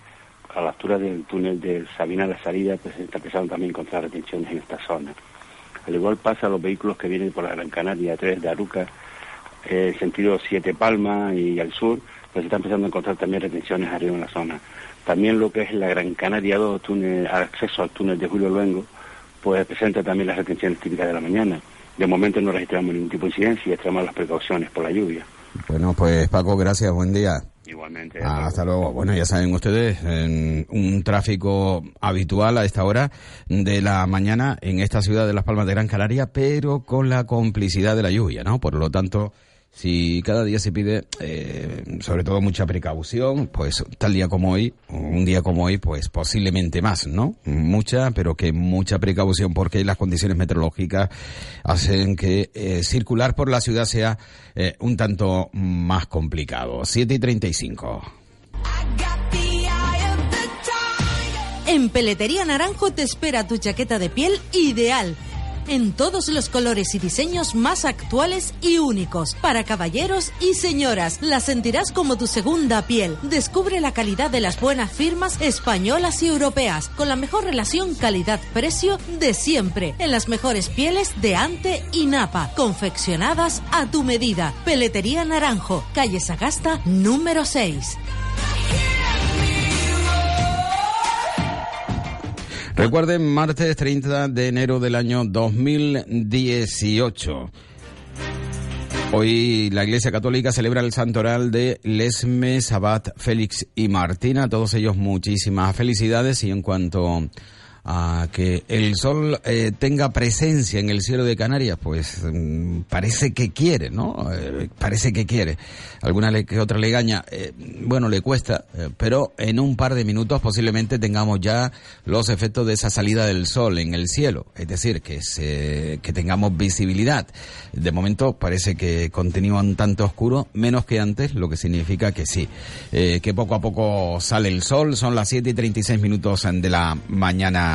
a la altura del túnel de Sabina de la Salida, pues está empezando también a encontrar retenciones en esta zona. Al igual pasa a los vehículos que vienen por la Gran Canaria, tres de Aruca, eh, sentido siete Palma y al sur, pues se están empezando a encontrar también retenciones arriba en la zona. También lo que es la Gran Canaria dos, túnel, acceso al túnel de Julio Luengo, pues presenta también las retenciones típicas de la mañana. De momento no registramos ningún tipo de incidencia y extremamos las precauciones por la lluvia. Bueno, pues Paco, gracias, buen día. Igualmente. Ah, hasta luego. Bueno, ya saben ustedes, en un tráfico habitual a esta hora de la mañana en esta ciudad de Las Palmas de Gran Canaria, pero con la complicidad de la lluvia, ¿no? Por lo tanto, si cada día se pide, eh, sobre todo mucha precaución, pues tal día como hoy, un día como hoy, pues posiblemente más, ¿no? Mucha, pero que mucha precaución, porque las condiciones meteorológicas hacen que eh, circular por la ciudad sea eh, un tanto más complicado. siete y treinta y cinco. En Peletería Naranjo te espera tu chaqueta de piel ideal, en todos los colores y diseños más actuales y únicos. Para caballeros y señoras, la sentirás como tu segunda piel. Descubre la calidad de las buenas firmas españolas y europeas, con la mejor relación calidad-precio de siempre, en las mejores pieles de ante y napa, confeccionadas a tu medida. Peletería Naranjo, calle Sagasta, número seis. Recuerden, martes treinta de enero del año dos mil dieciocho. Hoy la Iglesia Católica celebra el santoral de Lesmes, Abad, Félix y Martina. A todos ellos muchísimas felicidades. Y en cuanto a que el sol eh, tenga presencia en el cielo de Canarias, pues parece que quiere, ¿no? Eh, parece que quiere. Alguna le, que otra le gaña, eh, bueno, le cuesta, eh, pero en un par de minutos posiblemente tengamos ya los efectos de esa salida del sol en el cielo, es decir, que se, que tengamos visibilidad. De momento parece que continúa un tanto oscuro, menos que antes, lo que significa que sí, eh, que poco a poco sale el sol. Son las siete y treinta y seis minutos de la mañana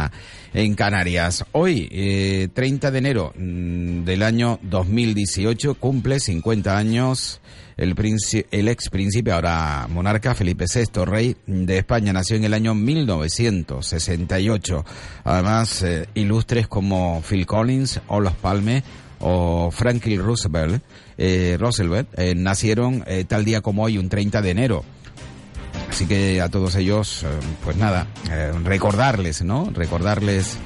en Canarias. Hoy, eh, treinta de enero mmm, del año dos mil dieciocho, cumple cincuenta años el, príncipe, el ex príncipe, ahora monarca, Felipe sexto, rey de España. Nació en el año mil novecientos sesenta y ocho. Además, eh, ilustres como Phil Collins, Olof Palme o Franklin Roosevelt, eh, Roosevelt eh, nacieron eh, tal día como hoy, un treinta de enero. Así que a todos ellos, pues nada, eh, recordarles, ¿no? Recordarles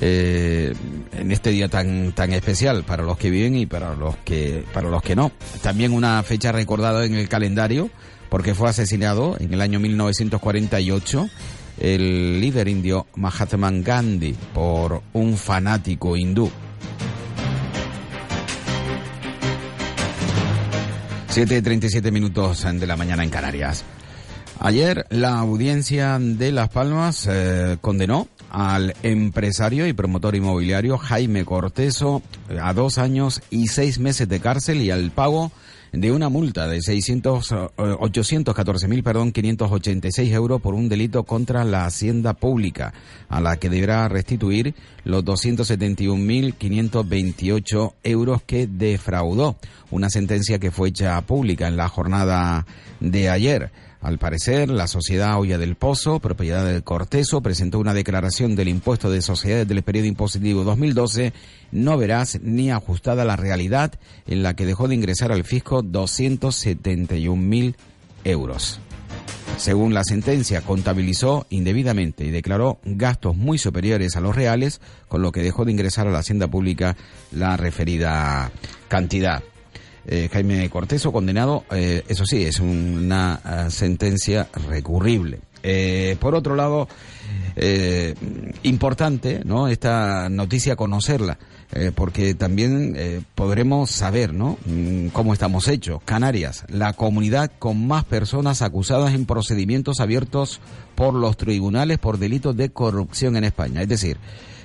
eh, en este día tan tan especial para los que viven y para los que para los que no. También una fecha recordada en el calendario, porque fue asesinado en el año mil novecientos cuarenta y ocho el líder indio Mahatma Gandhi por un fanático hindú. siete y treinta y siete minutos de la mañana en Canarias. Ayer la audiencia de Las Palmas eh, condenó al empresario y promotor inmobiliario Jaime Corteso a dos años y seis meses de cárcel y al pago de una multa de ochocientos catorce mil quinientos ochenta y seis euros por un delito contra la hacienda pública, a la que deberá restituir los doscientos setenta y un mil quinientos veintiocho euros que defraudó. Una sentencia que fue hecha pública en la jornada de ayer. Al parecer, la sociedad Olla del Pozo, propiedad de Corteso, presentó una declaración del impuesto de sociedades del periodo impositivo dos mil doce, no veraz ni ajustada a la realidad, en la que dejó de ingresar al fisco doscientos setenta y un mil euros. Según la sentencia, contabilizó indebidamente y declaró gastos muy superiores a los reales, con lo que dejó de ingresar a la hacienda pública la referida cantidad. Eh, Jaime Corteso, condenado, eh, eso sí, es una uh, sentencia recurrible. Eh, por otro lado, eh, importante, ¿no?, esta noticia conocerla, eh, porque también eh, podremos saber, ¿no?, cómo estamos hechos. Canarias, la comunidad con más personas acusadas en procedimientos abiertos por los tribunales por delitos de corrupción en España, es decir,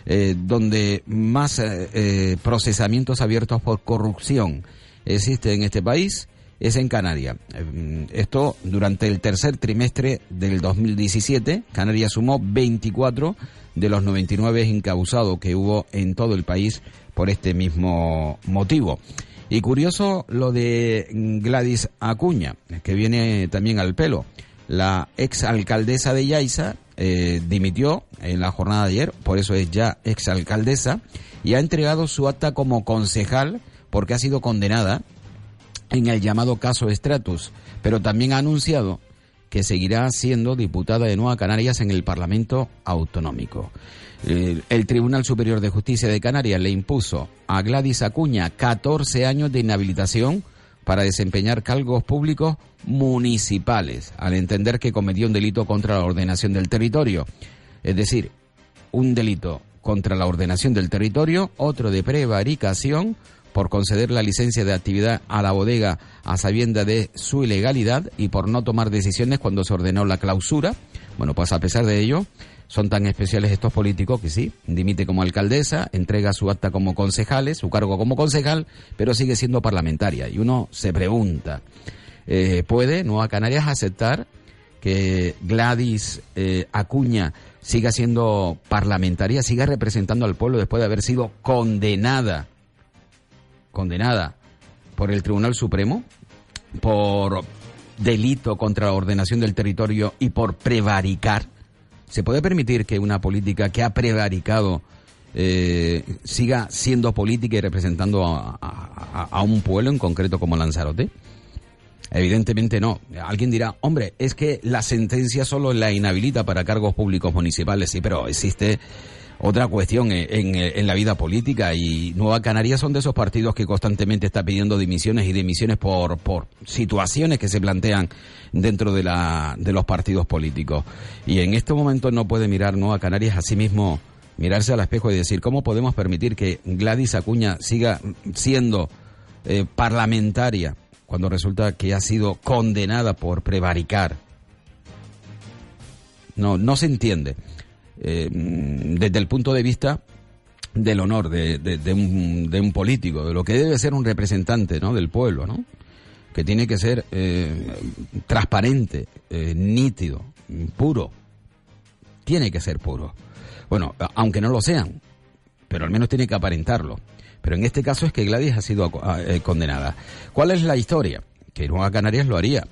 eh, donde más eh, procesamientos abiertos por corrupción existe en este país es en Canarias. Esto durante el tercer trimestre del dos mil diecisiete, Canarias sumó veinticuatro de los noventa y nueve encausados que hubo en todo el país por este mismo motivo. Y curioso lo de Gladys Acuña, que viene también al pelo. La exalcaldesa de Yaiza eh, dimitió en la jornada de ayer, por eso es ya exalcaldesa, y ha entregado su acta como concejal porque ha sido condenada en el llamado caso Stratus, pero también ha anunciado que seguirá siendo diputada de Nueva Canarias en el Parlamento Autonómico. El, el Tribunal Superior de Justicia de Canarias le impuso a Gladys Acuña catorce años de inhabilitación para desempeñar cargos públicos municipales, al entender que cometió un delito contra la ordenación del territorio. Es decir, un delito contra la ordenación del territorio, otro de prevaricación por conceder la licencia de actividad a la bodega a sabienda de su ilegalidad y por no tomar decisiones cuando se ordenó la clausura. Bueno, pues a pesar de ello, son tan especiales estos políticos que sí, dimite como alcaldesa, entrega su acta como concejales, su cargo como concejal, pero sigue siendo parlamentaria. Y uno se pregunta, eh, ¿puede Nueva Canarias aceptar que Gladys eh, Acuña siga siendo parlamentaria, siga representando al pueblo después de haber sido condenada? condenada por el Tribunal Supremo por delito contra la ordenación del territorio y por prevaricar. ¿Se puede permitir que una política que ha prevaricado eh, siga siendo política y representando a, a, a un pueblo en concreto como Lanzarote? Evidentemente no. Alguien dirá, hombre, es que la sentencia solo la inhabilita para cargos públicos municipales. Sí, pero existe otra cuestión en, en, en la vida política, y Nueva Canarias son de esos partidos que constantemente está pidiendo dimisiones y dimisiones por por situaciones que se plantean dentro de la de los partidos políticos. Y en este momento no puede mirar Nueva Canarias a sí mismo, mirarse al espejo y decir, ¿cómo podemos permitir que Gladys Acuña siga siendo eh, parlamentaria cuando resulta que ha sido condenada por prevaricar? No, no se entiende. Eh, desde el punto de vista del honor de, de, de, un, de un político, de lo que debe ser un representante, ¿no?, del pueblo, ¿no?, que tiene que ser eh, transparente, eh, nítido, puro. Tiene que ser puro. Bueno, aunque no lo sean, pero al menos tiene que aparentarlo. Pero en este caso es que Gladys ha sido eh, condenada. ¿Cuál es la historia? Que Nueva Canarias lo haría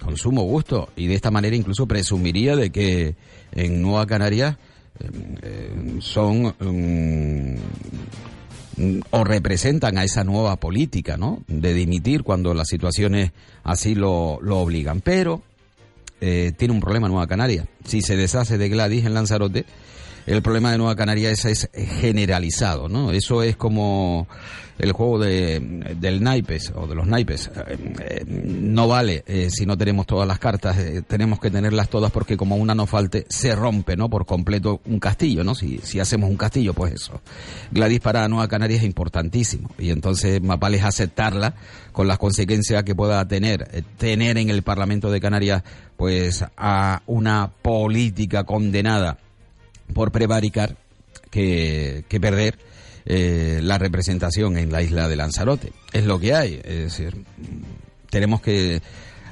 con sumo gusto, y de esta manera incluso presumiría de que en Nueva Canarias Eh, son um, o representan a esa nueva política, ¿no?, de dimitir cuando las situaciones así lo, lo obligan. Pero eh, tiene un problema Nueva Canaria. Si se deshace de Gladys en Lanzarote, el problema de Nueva Canaria es, es generalizado, ¿no? Eso es como el juego de del naipes o de los naipes. Eh, eh, no vale eh, si no tenemos todas las cartas, eh, tenemos que tenerlas todas, porque como una no falte, se rompe, ¿no?, por completo un castillo, ¿no? Si, si hacemos un castillo, pues eso. Gladys para Nueva Canaria es importantísimo, y entonces más vale aceptarla con las consecuencias que pueda tener. Eh, tener en el Parlamento de Canarias, pues, a una política condenada por prevaricar, que, que perder eh, la representación en la isla de Lanzarote. Es lo que hay, es decir, tenemos que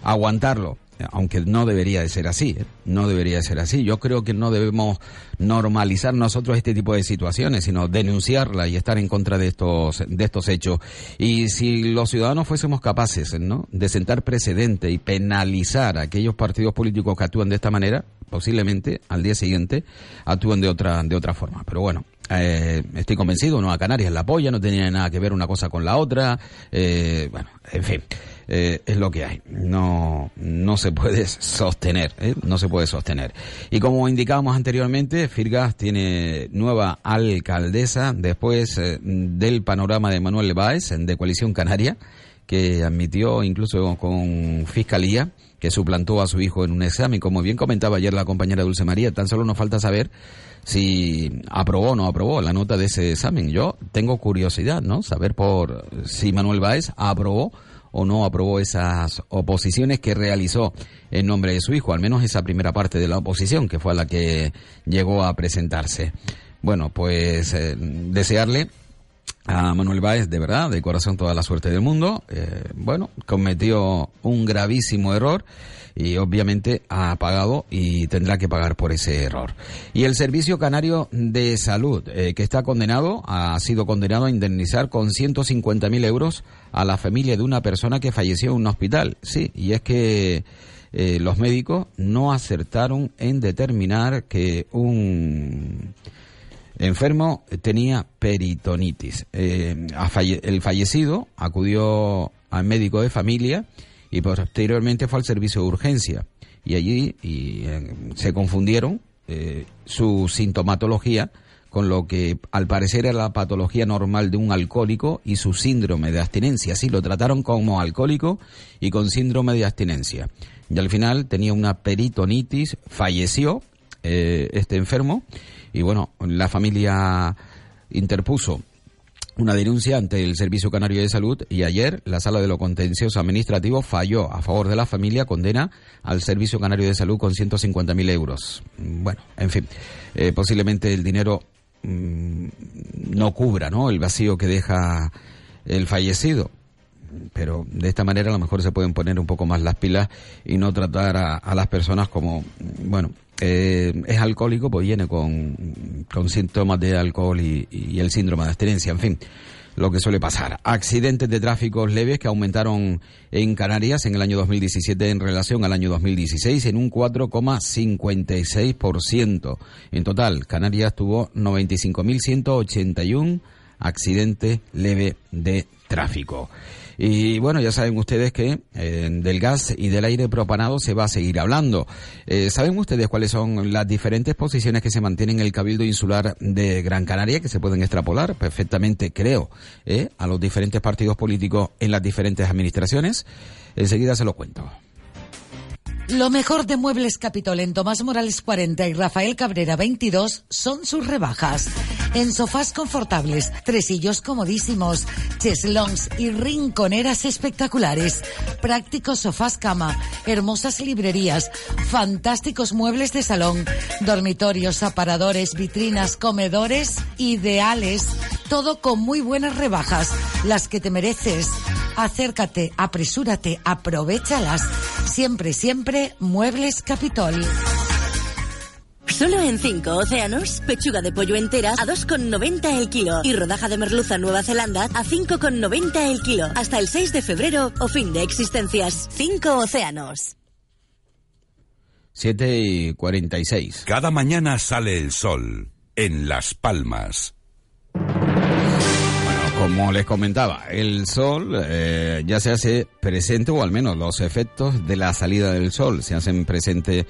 aguantarlo, aunque no debería de ser así, ¿eh? no debería de ser así. Yo creo que no debemos normalizar nosotros este tipo de situaciones, sino denunciarla y estar en contra de estos de estos hechos. Y si los ciudadanos fuésemos capaces, ¿no?, de sentar precedente y penalizar a aquellos partidos políticos que actúan de esta manera, posiblemente al día siguiente actúen de otra de otra forma. Pero bueno, eh, estoy convencido, Nueva Canarias la apoya, no tenía nada que ver una cosa con la otra. Eh, bueno, en fin, eh, es lo que hay. No, no se puede sostener, ¿eh? no se puede sostener. Y como indicábamos anteriormente, Firgas tiene nueva alcaldesa después eh, del panorama de Manuel Báez, de Coalición Canaria, que admitió incluso con fiscalía que suplantó a su hijo en un examen. Como bien comentaba ayer la compañera Dulce María, tan solo nos falta saber si aprobó o no aprobó la nota de ese examen. Yo tengo curiosidad, ¿no?, saber por si Manuel Báez aprobó o no aprobó esas oposiciones que realizó en nombre de su hijo, al menos esa primera parte de la oposición, que fue a la que llegó a presentarse. Bueno, pues eh, desearle a Manuel Báez, de verdad, de corazón, toda la suerte del mundo. Eh, bueno, cometió un gravísimo error y obviamente ha pagado y tendrá que pagar por ese error. Y el Servicio Canario de Salud, eh, que está condenado, ha sido condenado a indemnizar con ciento cincuenta mil euros a la familia de una persona que falleció en un hospital. Sí, y es que eh, los médicos no acertaron en determinar que un enfermo tenía peritonitis. Eh, falle- el fallecido acudió al médico de familia y posteriormente fue al servicio de urgencia. Y allí y, eh, se confundieron eh, su sintomatología con lo que al parecer era la patología normal de un alcohólico y su síndrome de abstinencia. Sí, lo trataron como alcohólico y con síndrome de abstinencia. Y al final tenía una peritonitis, falleció eh, este enfermo. Y bueno, la familia interpuso una denuncia ante el Servicio Canario de Salud y ayer la Sala de lo Contencioso Administrativo falló a favor de la familia, condena al Servicio Canario de Salud con ciento cincuenta mil euros. Bueno, en fin, eh, posiblemente el dinero mmm, no cubra, ¿no?, el vacío que deja el fallecido. Pero de esta manera a lo mejor se pueden poner un poco más las pilas y no tratar a, a las personas como, bueno, eh, es alcohólico, pues viene con, con síntomas de alcohol y, y el síndrome de abstinencia, en fin, lo que suele pasar. Accidentes de tráfico leves que aumentaron en Canarias en el año dos mil diecisiete en relación al año dos mil dieciséis en un cuatro coma cincuenta y seis por ciento. En total, Canarias tuvo noventa y cinco mil ciento ochenta y un accidentes leves de tráfico. Y bueno, ya saben ustedes que eh, del gas y del aire propanado se va a seguir hablando. Eh, ¿Saben ustedes cuáles son las diferentes posiciones que se mantienen en el Cabildo Insular de Gran Canaria, que se pueden extrapolar perfectamente, creo, eh, a los diferentes partidos políticos en las diferentes administraciones? Enseguida se lo cuento. Lo mejor de Muebles Capitol en Tomás Morales cuarenta y Rafael Cabrera veintidós son sus rebajas. En sofás confortables, tresillos comodísimos, cheslons y rinconeras espectaculares, prácticos sofás cama, hermosas librerías, fantásticos muebles de salón, dormitorios, aparadores, vitrinas, comedores ideales. Todo con muy buenas rebajas, las que te mereces. Acércate, apresúrate, aprovéchalas. Siempre, siempre, Muebles Capitol. Solo en cinco océanos, pechuga de pollo entera a dos con noventa el kilo y rodaja de merluza Nueva Zelanda a cinco con noventa el kilo. Hasta el seis de febrero o fin de existencias. Cinco océanos. siete y cuarenta y seis. Cada mañana sale el sol en Las Palmas. Como les comentaba, el sol eh, ya se hace presente, o al menos los efectos de la salida del sol se hacen presentes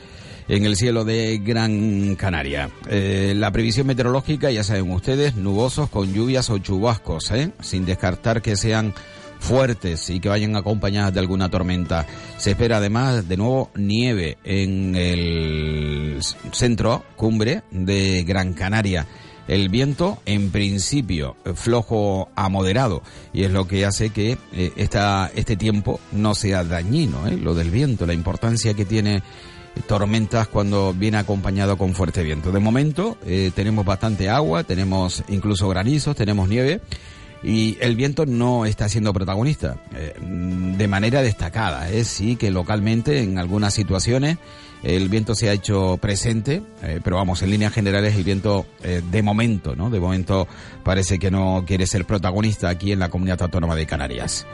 en el cielo de Gran Canaria. Eh, la previsión meteorológica, ya saben ustedes, nubosos con lluvias o chubascos, ¿eh? sin descartar que sean fuertes y que vayan acompañadas de alguna tormenta. Se espera además de nuevo nieve en el centro cumbre de Gran Canaria. El viento, en principio, flojo a moderado, y es lo que hace que eh, esta, este tiempo no sea dañino, ¿eh? Lo del viento, la importancia que tiene tormentas cuando viene acompañado con fuerte viento. De momento, eh, tenemos bastante agua, tenemos incluso granizos, tenemos nieve, y el viento no está siendo protagonista eh, de manera destacada. Es eh, sí que localmente, en algunas situaciones, el viento se ha hecho presente, eh, pero vamos, en líneas generales el viento eh, de momento, ¿no? De momento parece que no quiere ser protagonista aquí en la Comunidad Autónoma de Canarias.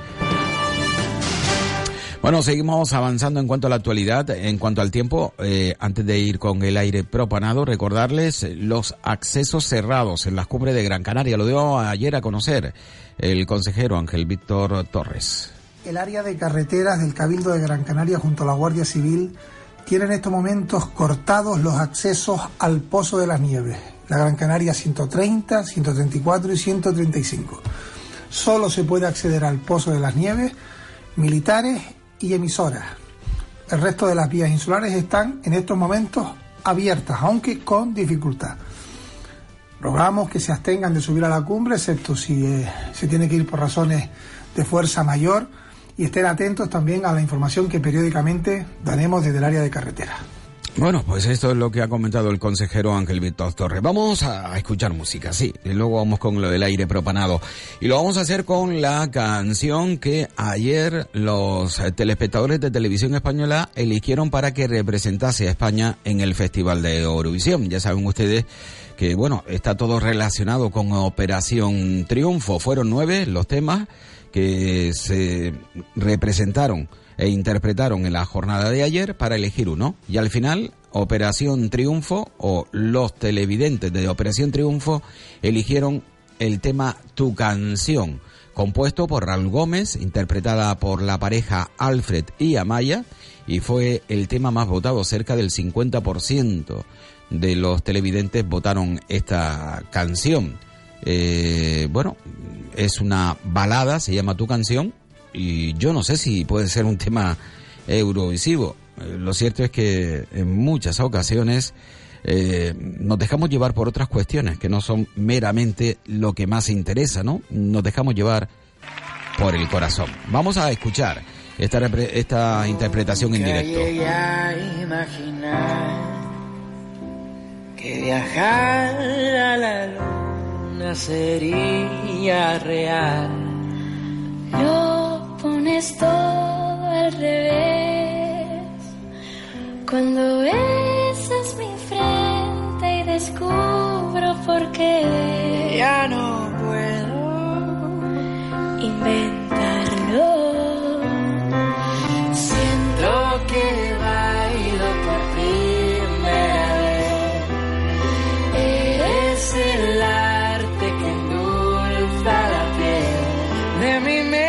Bueno, seguimos avanzando en cuanto a la actualidad, en cuanto al tiempo. Eh, antes de ir con el aire propanado, recordarles los accesos cerrados en las cumbres de Gran Canaria. Lo dio ayer a conocer el consejero Ángel Víctor Torres. El área de carreteras del Cabildo de Gran Canaria junto a la Guardia Civil tiene en estos momentos cortados los accesos al Pozo de las Nieves, la Gran Canaria ciento treinta, ciento treinta y cuatro y ciento treinta y cinco. Solo se puede acceder al Pozo de las Nieves militares y emisoras. El resto de las vías insulares están en estos momentos abiertas, aunque con dificultad. Rogamos que se abstengan de subir a la cumbre, excepto si eh, se tiene que ir por razones de fuerza mayor, y estén atentos también a la información que periódicamente daremos desde el área de carretera. Bueno, pues esto es lo que ha comentado el consejero Ángel Víctor Torres. Vamos a escuchar música, sí, y luego vamos con lo del aire propanado. Y lo vamos a hacer con la canción que ayer los telespectadores de Televisión Española eligieron para que representase a España en el Festival de Eurovisión. Ya saben ustedes que, bueno, está todo relacionado con Operación Triunfo. Fueron nueve los temas que se representaron e interpretaron en la jornada de ayer para elegir uno. Y al final, Operación Triunfo, o los televidentes de Operación Triunfo, eligieron el tema Tu Canción, compuesto por Raúl Gómez, interpretada por la pareja Alfred y Amaya, y fue el tema más votado. Cerca del cincuenta por ciento de los televidentes votaron esta canción. Eh, bueno, es una balada, se llama Tu Canción, y yo no sé si puede ser un tema eurovisivo. Lo cierto es que en muchas ocasiones eh, nos dejamos llevar por otras cuestiones que no son meramente lo que más interesa, ¿no? Nos dejamos llevar por el corazón. Vamos a escuchar esta, repre- esta interpretación en directo. Llegué a imaginar que viajar a la luna sería real. Yo pones todo al revés cuando besas mi frente y descubro por qué ya no puedo inventarlo. Siento que bailo por primera vez. Eres el arte que endulza la piel de mi mente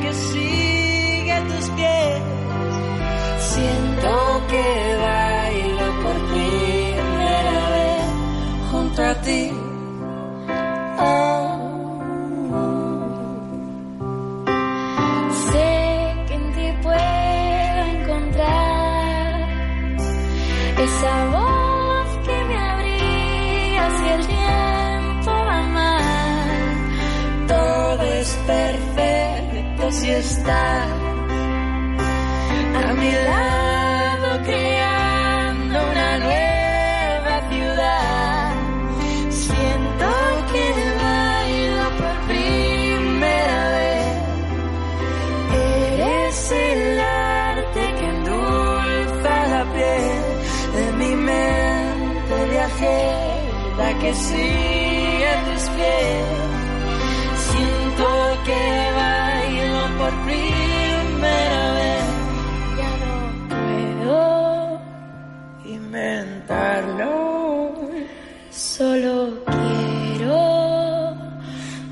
que sigue a tus pies. Siento que bailo por primera vez junto a ti. Oh. Sé que en ti puedo encontrar esa voz que me abría si el tiempo va mal. Todo es perfecto si estás a mi lado, creando una nueva ciudad. Siento que bailo por primera vez. Eres el arte que endulza la piel de mi mente viajera que sigue a tus pies. Siento que bailo por primera vez, ya no puedo inventarlo. Solo quiero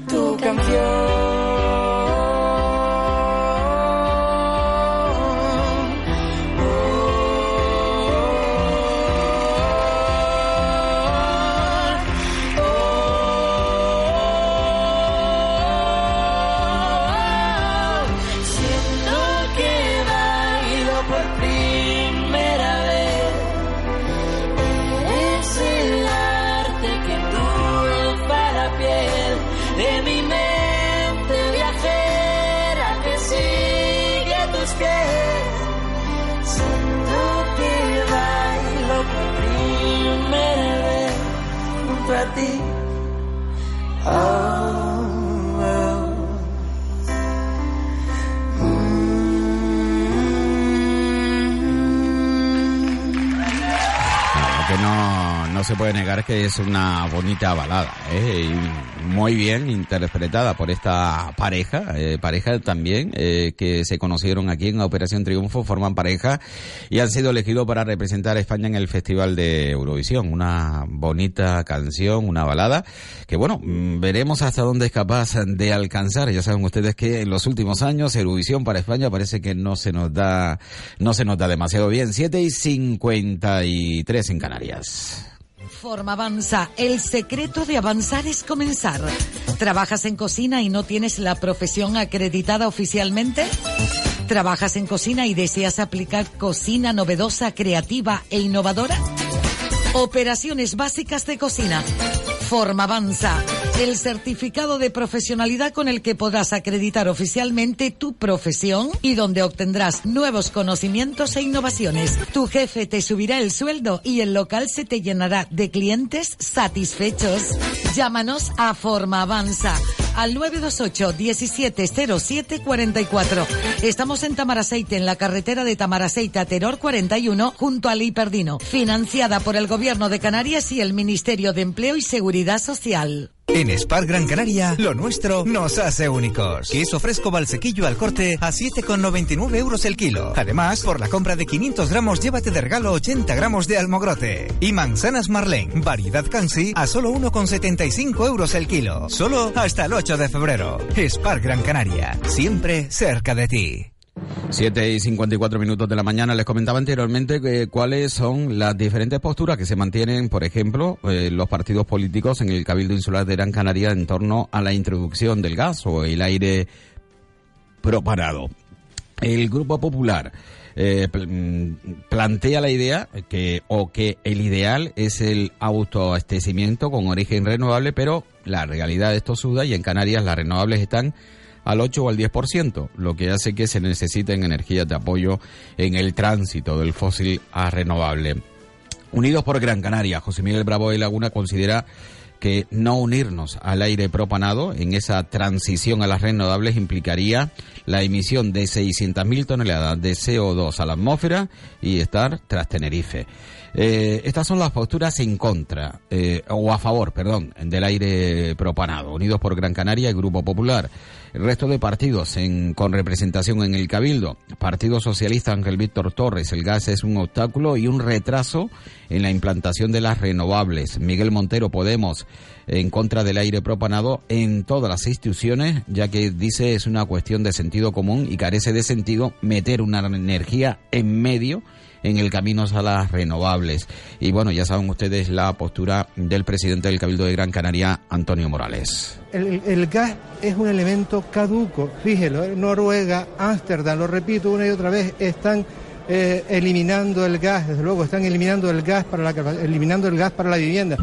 tu canción. Se puede negar que es una bonita balada, ¿eh? Muy bien interpretada por esta pareja, eh, pareja también eh, que se conocieron aquí en Operación Triunfo, forman pareja y han sido elegidos para representar a España en el Festival de Eurovisión. Una bonita canción, una balada que, bueno, veremos hasta dónde es capaz de alcanzar. Ya saben ustedes que en los últimos años Eurovisión para España parece que no se nos da, no se nos da demasiado bien. siete y cincuenta y tres en Canarias. Forma Avanza. El secreto de avanzar es comenzar. ¿Trabajas en cocina y no tienes la profesión acreditada oficialmente? ¿Trabajas en cocina y deseas aplicar cocina novedosa, creativa e innovadora? Operaciones básicas de cocina. Forma Avanza. el certificado de profesionalidad con el que podrás acreditar oficialmente tu profesión y donde obtendrás nuevos conocimientos e innovaciones. Tu jefe te subirá el sueldo y el local se te llenará de clientes satisfechos. Llámanos a Formavanza al nueve dos ocho, diecisiete cero siete cuarenta y cuatro. Estamos en Tamaraceite, en la carretera de Tamaraceite a Teror cuarenta y uno, junto al Hiperdino. Financiada por el Gobierno de Canarias y el Ministerio de Empleo y Seguridad Social. En Spar Gran Canaria, lo nuestro nos hace únicos. Queso fresco Valsequillo al corte a siete con noventa y nueve euros el kilo. Además, por la compra de quinientos gramos, llévate de regalo ochenta gramos de almogrote. Y manzanas Marlén, variedad Kansi, a solo uno con setenta y cinco euros el kilo. Solo hasta el ocho de febrero. Spar Gran Canaria, siempre cerca de ti. siete y cincuenta y cuatro minutos de la mañana. Les comentaba anteriormente eh, cuáles son las diferentes posturas que se mantienen, por ejemplo, eh, los partidos políticos en el Cabildo Insular de Gran Canaria en torno a la introducción del gas o el aire preparado. El Grupo Popular eh, plantea la idea que o que el ideal es el autoabastecimiento con origen renovable, pero la realidad de esto suda y en Canarias las renovables están al ocho o al diez por ciento, lo que hace que se necesiten energías de apoyo en el tránsito del fósil a renovable. Unidos por Gran Canaria, José Miguel Bravo de Laguna considera que no unirnos al aire propanado en esa transición a las renovables implicaría la emisión de seiscientas mil toneladas de C O dos a la atmósfera y estar tras Tenerife. Eh, estas son las posturas en contra, eh, o a favor, perdón, del aire propanado. Unidos por Gran Canaria y Grupo Popular. El resto de partidos en, con representación en el Cabildo. Partido Socialista Ángel Víctor Torres. El gas es un obstáculo y un retraso en la implantación de las renovables. Miguel Montero Podemos en contra del aire propanado en todas las instituciones, ya que dice es una cuestión de sentido común y carece de sentido meter una energía en medio en el camino a las renovables. Y bueno, ya saben ustedes la postura del presidente del Cabildo de Gran Canaria, Antonio Morales. El, el gas es un elemento caduco, fíjelo, Noruega, Ámsterdam, lo repito una y otra vez, están eh, eliminando el gas, desde luego están eliminando el gas para la, eliminando el gas para la vivienda.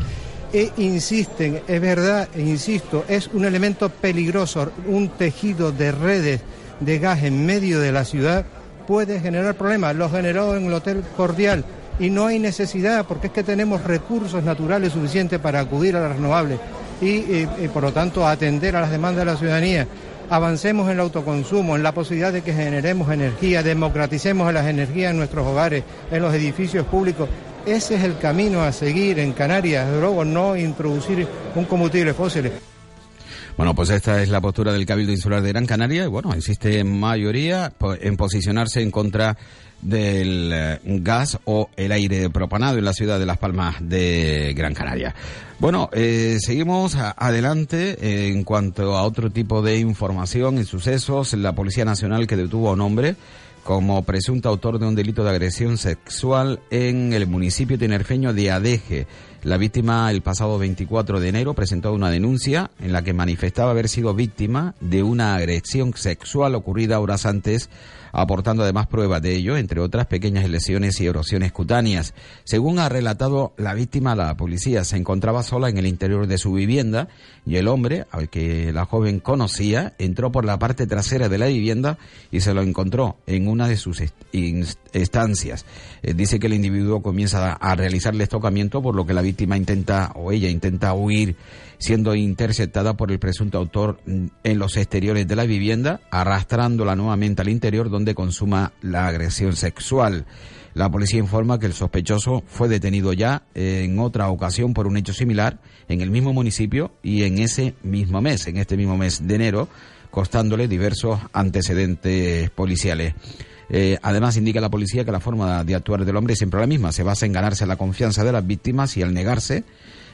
E insisten, es verdad, e insisto, es un elemento peligroso, un tejido de redes de gas en medio de la ciudad puede generar problemas, lo generó en el Hotel Cordial y no hay necesidad porque es que tenemos recursos naturales suficientes para acudir a las renovables y, y, y por lo tanto atender a las demandas de la ciudadanía. Avancemos en el autoconsumo, en la posibilidad de que generemos energía, democraticemos las energías en nuestros hogares, en los edificios públicos. Ese es el camino a seguir en Canarias, desde luego no introducir un combustible fósil. Bueno, pues esta es la postura del Cabildo Insular de Gran Canaria y bueno, existe mayoría en posicionarse en contra del gas o el aire propanado en la ciudad de Las Palmas de Gran Canaria. Bueno, eh, seguimos adelante en cuanto a otro tipo de información y sucesos. La Policía Nacional que detuvo a un hombre como presunto autor de un delito de agresión sexual en el municipio tinerfeño de Adeje. La víctima el pasado veinticuatro de enero presentó una denuncia en la que manifestaba haber sido víctima de una agresión sexual ocurrida horas antes, aportando además pruebas de ello, entre otras pequeñas lesiones y erosiones cutáneas. Según ha relatado la víctima, la policía se encontraba sola en el interior de su vivienda y el hombre, al que la joven conocía, entró por la parte trasera de la vivienda y se lo encontró en una de sus estancias. Dice que el individuo comienza a realizarle estocamiento, por lo que la víctima intenta o ella intenta huir, siendo interceptada por el presunto autor en los exteriores de la vivienda, arrastrándola nuevamente al interior donde consuma la agresión sexual. La policía informa que el sospechoso fue detenido ya en otra ocasión por un hecho similar en el mismo municipio y en ese mismo mes, en este mismo mes de enero, costándole diversos antecedentes policiales. Eh, además, indica la policía que la forma de actuar del hombre es siempre la misma. Se basa en ganarse la confianza de las víctimas y al negarse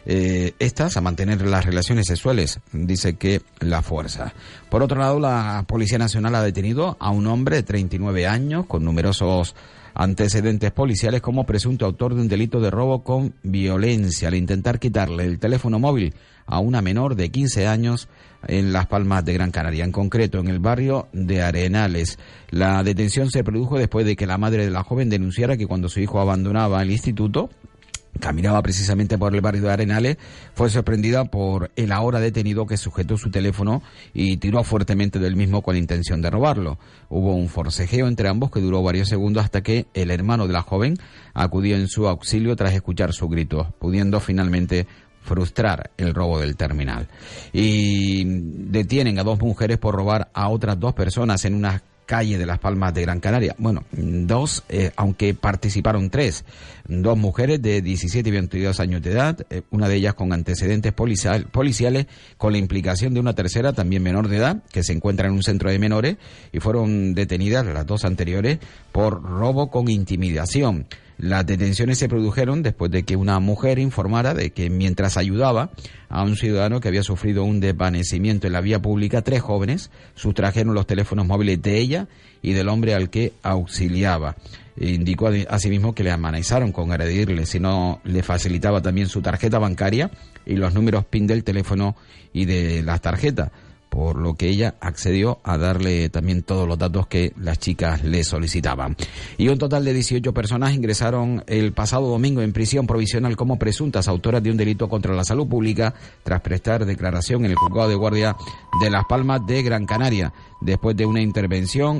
eh, estas a mantener las relaciones sexuales, dice que la fuerza. Por otro lado, la Policía Nacional ha detenido a un hombre de treinta y nueve años con numerosos antecedentes policiales como presunto autor de un delito de robo con violencia al intentar quitarle el teléfono móvil a una menor de quince años en Las Palmas de Gran Canaria, en concreto en el barrio de Arenales. La detención se produjo después de que la madre de la joven denunciara que cuando su hijo abandonaba el instituto caminaba precisamente por el barrio de Arenales, fue sorprendida por el ahora detenido que sujetó su teléfono y tiró fuertemente del mismo con la intención de robarlo. Hubo un forcejeo entre ambos que duró varios segundos hasta que el hermano de la joven acudió en su auxilio tras escuchar sus gritos, pudiendo finalmente frustrar el robo del terminal. Y detienen a dos mujeres por robar a otras dos personas en unas calle de Las Palmas de Gran Canaria. Bueno, dos, eh, aunque participaron tres, dos mujeres de diecisiete y veintidós años de edad, eh, una de ellas con antecedentes policial, policiales, con la implicación de una tercera, también menor de edad, que se encuentra en un centro de menores, y fueron detenidas las dos anteriores por robo con intimidación. Las detenciones se produjeron después de que una mujer informara de que mientras ayudaba a un ciudadano que había sufrido un desvanecimiento en la vía pública, tres jóvenes sustrajeron los teléfonos móviles de ella y del hombre al que auxiliaba. Indicó asimismo que le amenazaron con agredirle si no le facilitaba también su tarjeta bancaria y los números PIN del teléfono y de las tarjetas, por lo que ella accedió a darle también todos los datos que las chicas le solicitaban. Y un total de dieciocho personas ingresaron el pasado domingo en prisión provisional como presuntas autoras de un delito contra la salud pública tras prestar declaración en el juzgado de guardia de Las Palmas de Gran Canaria, después de una intervención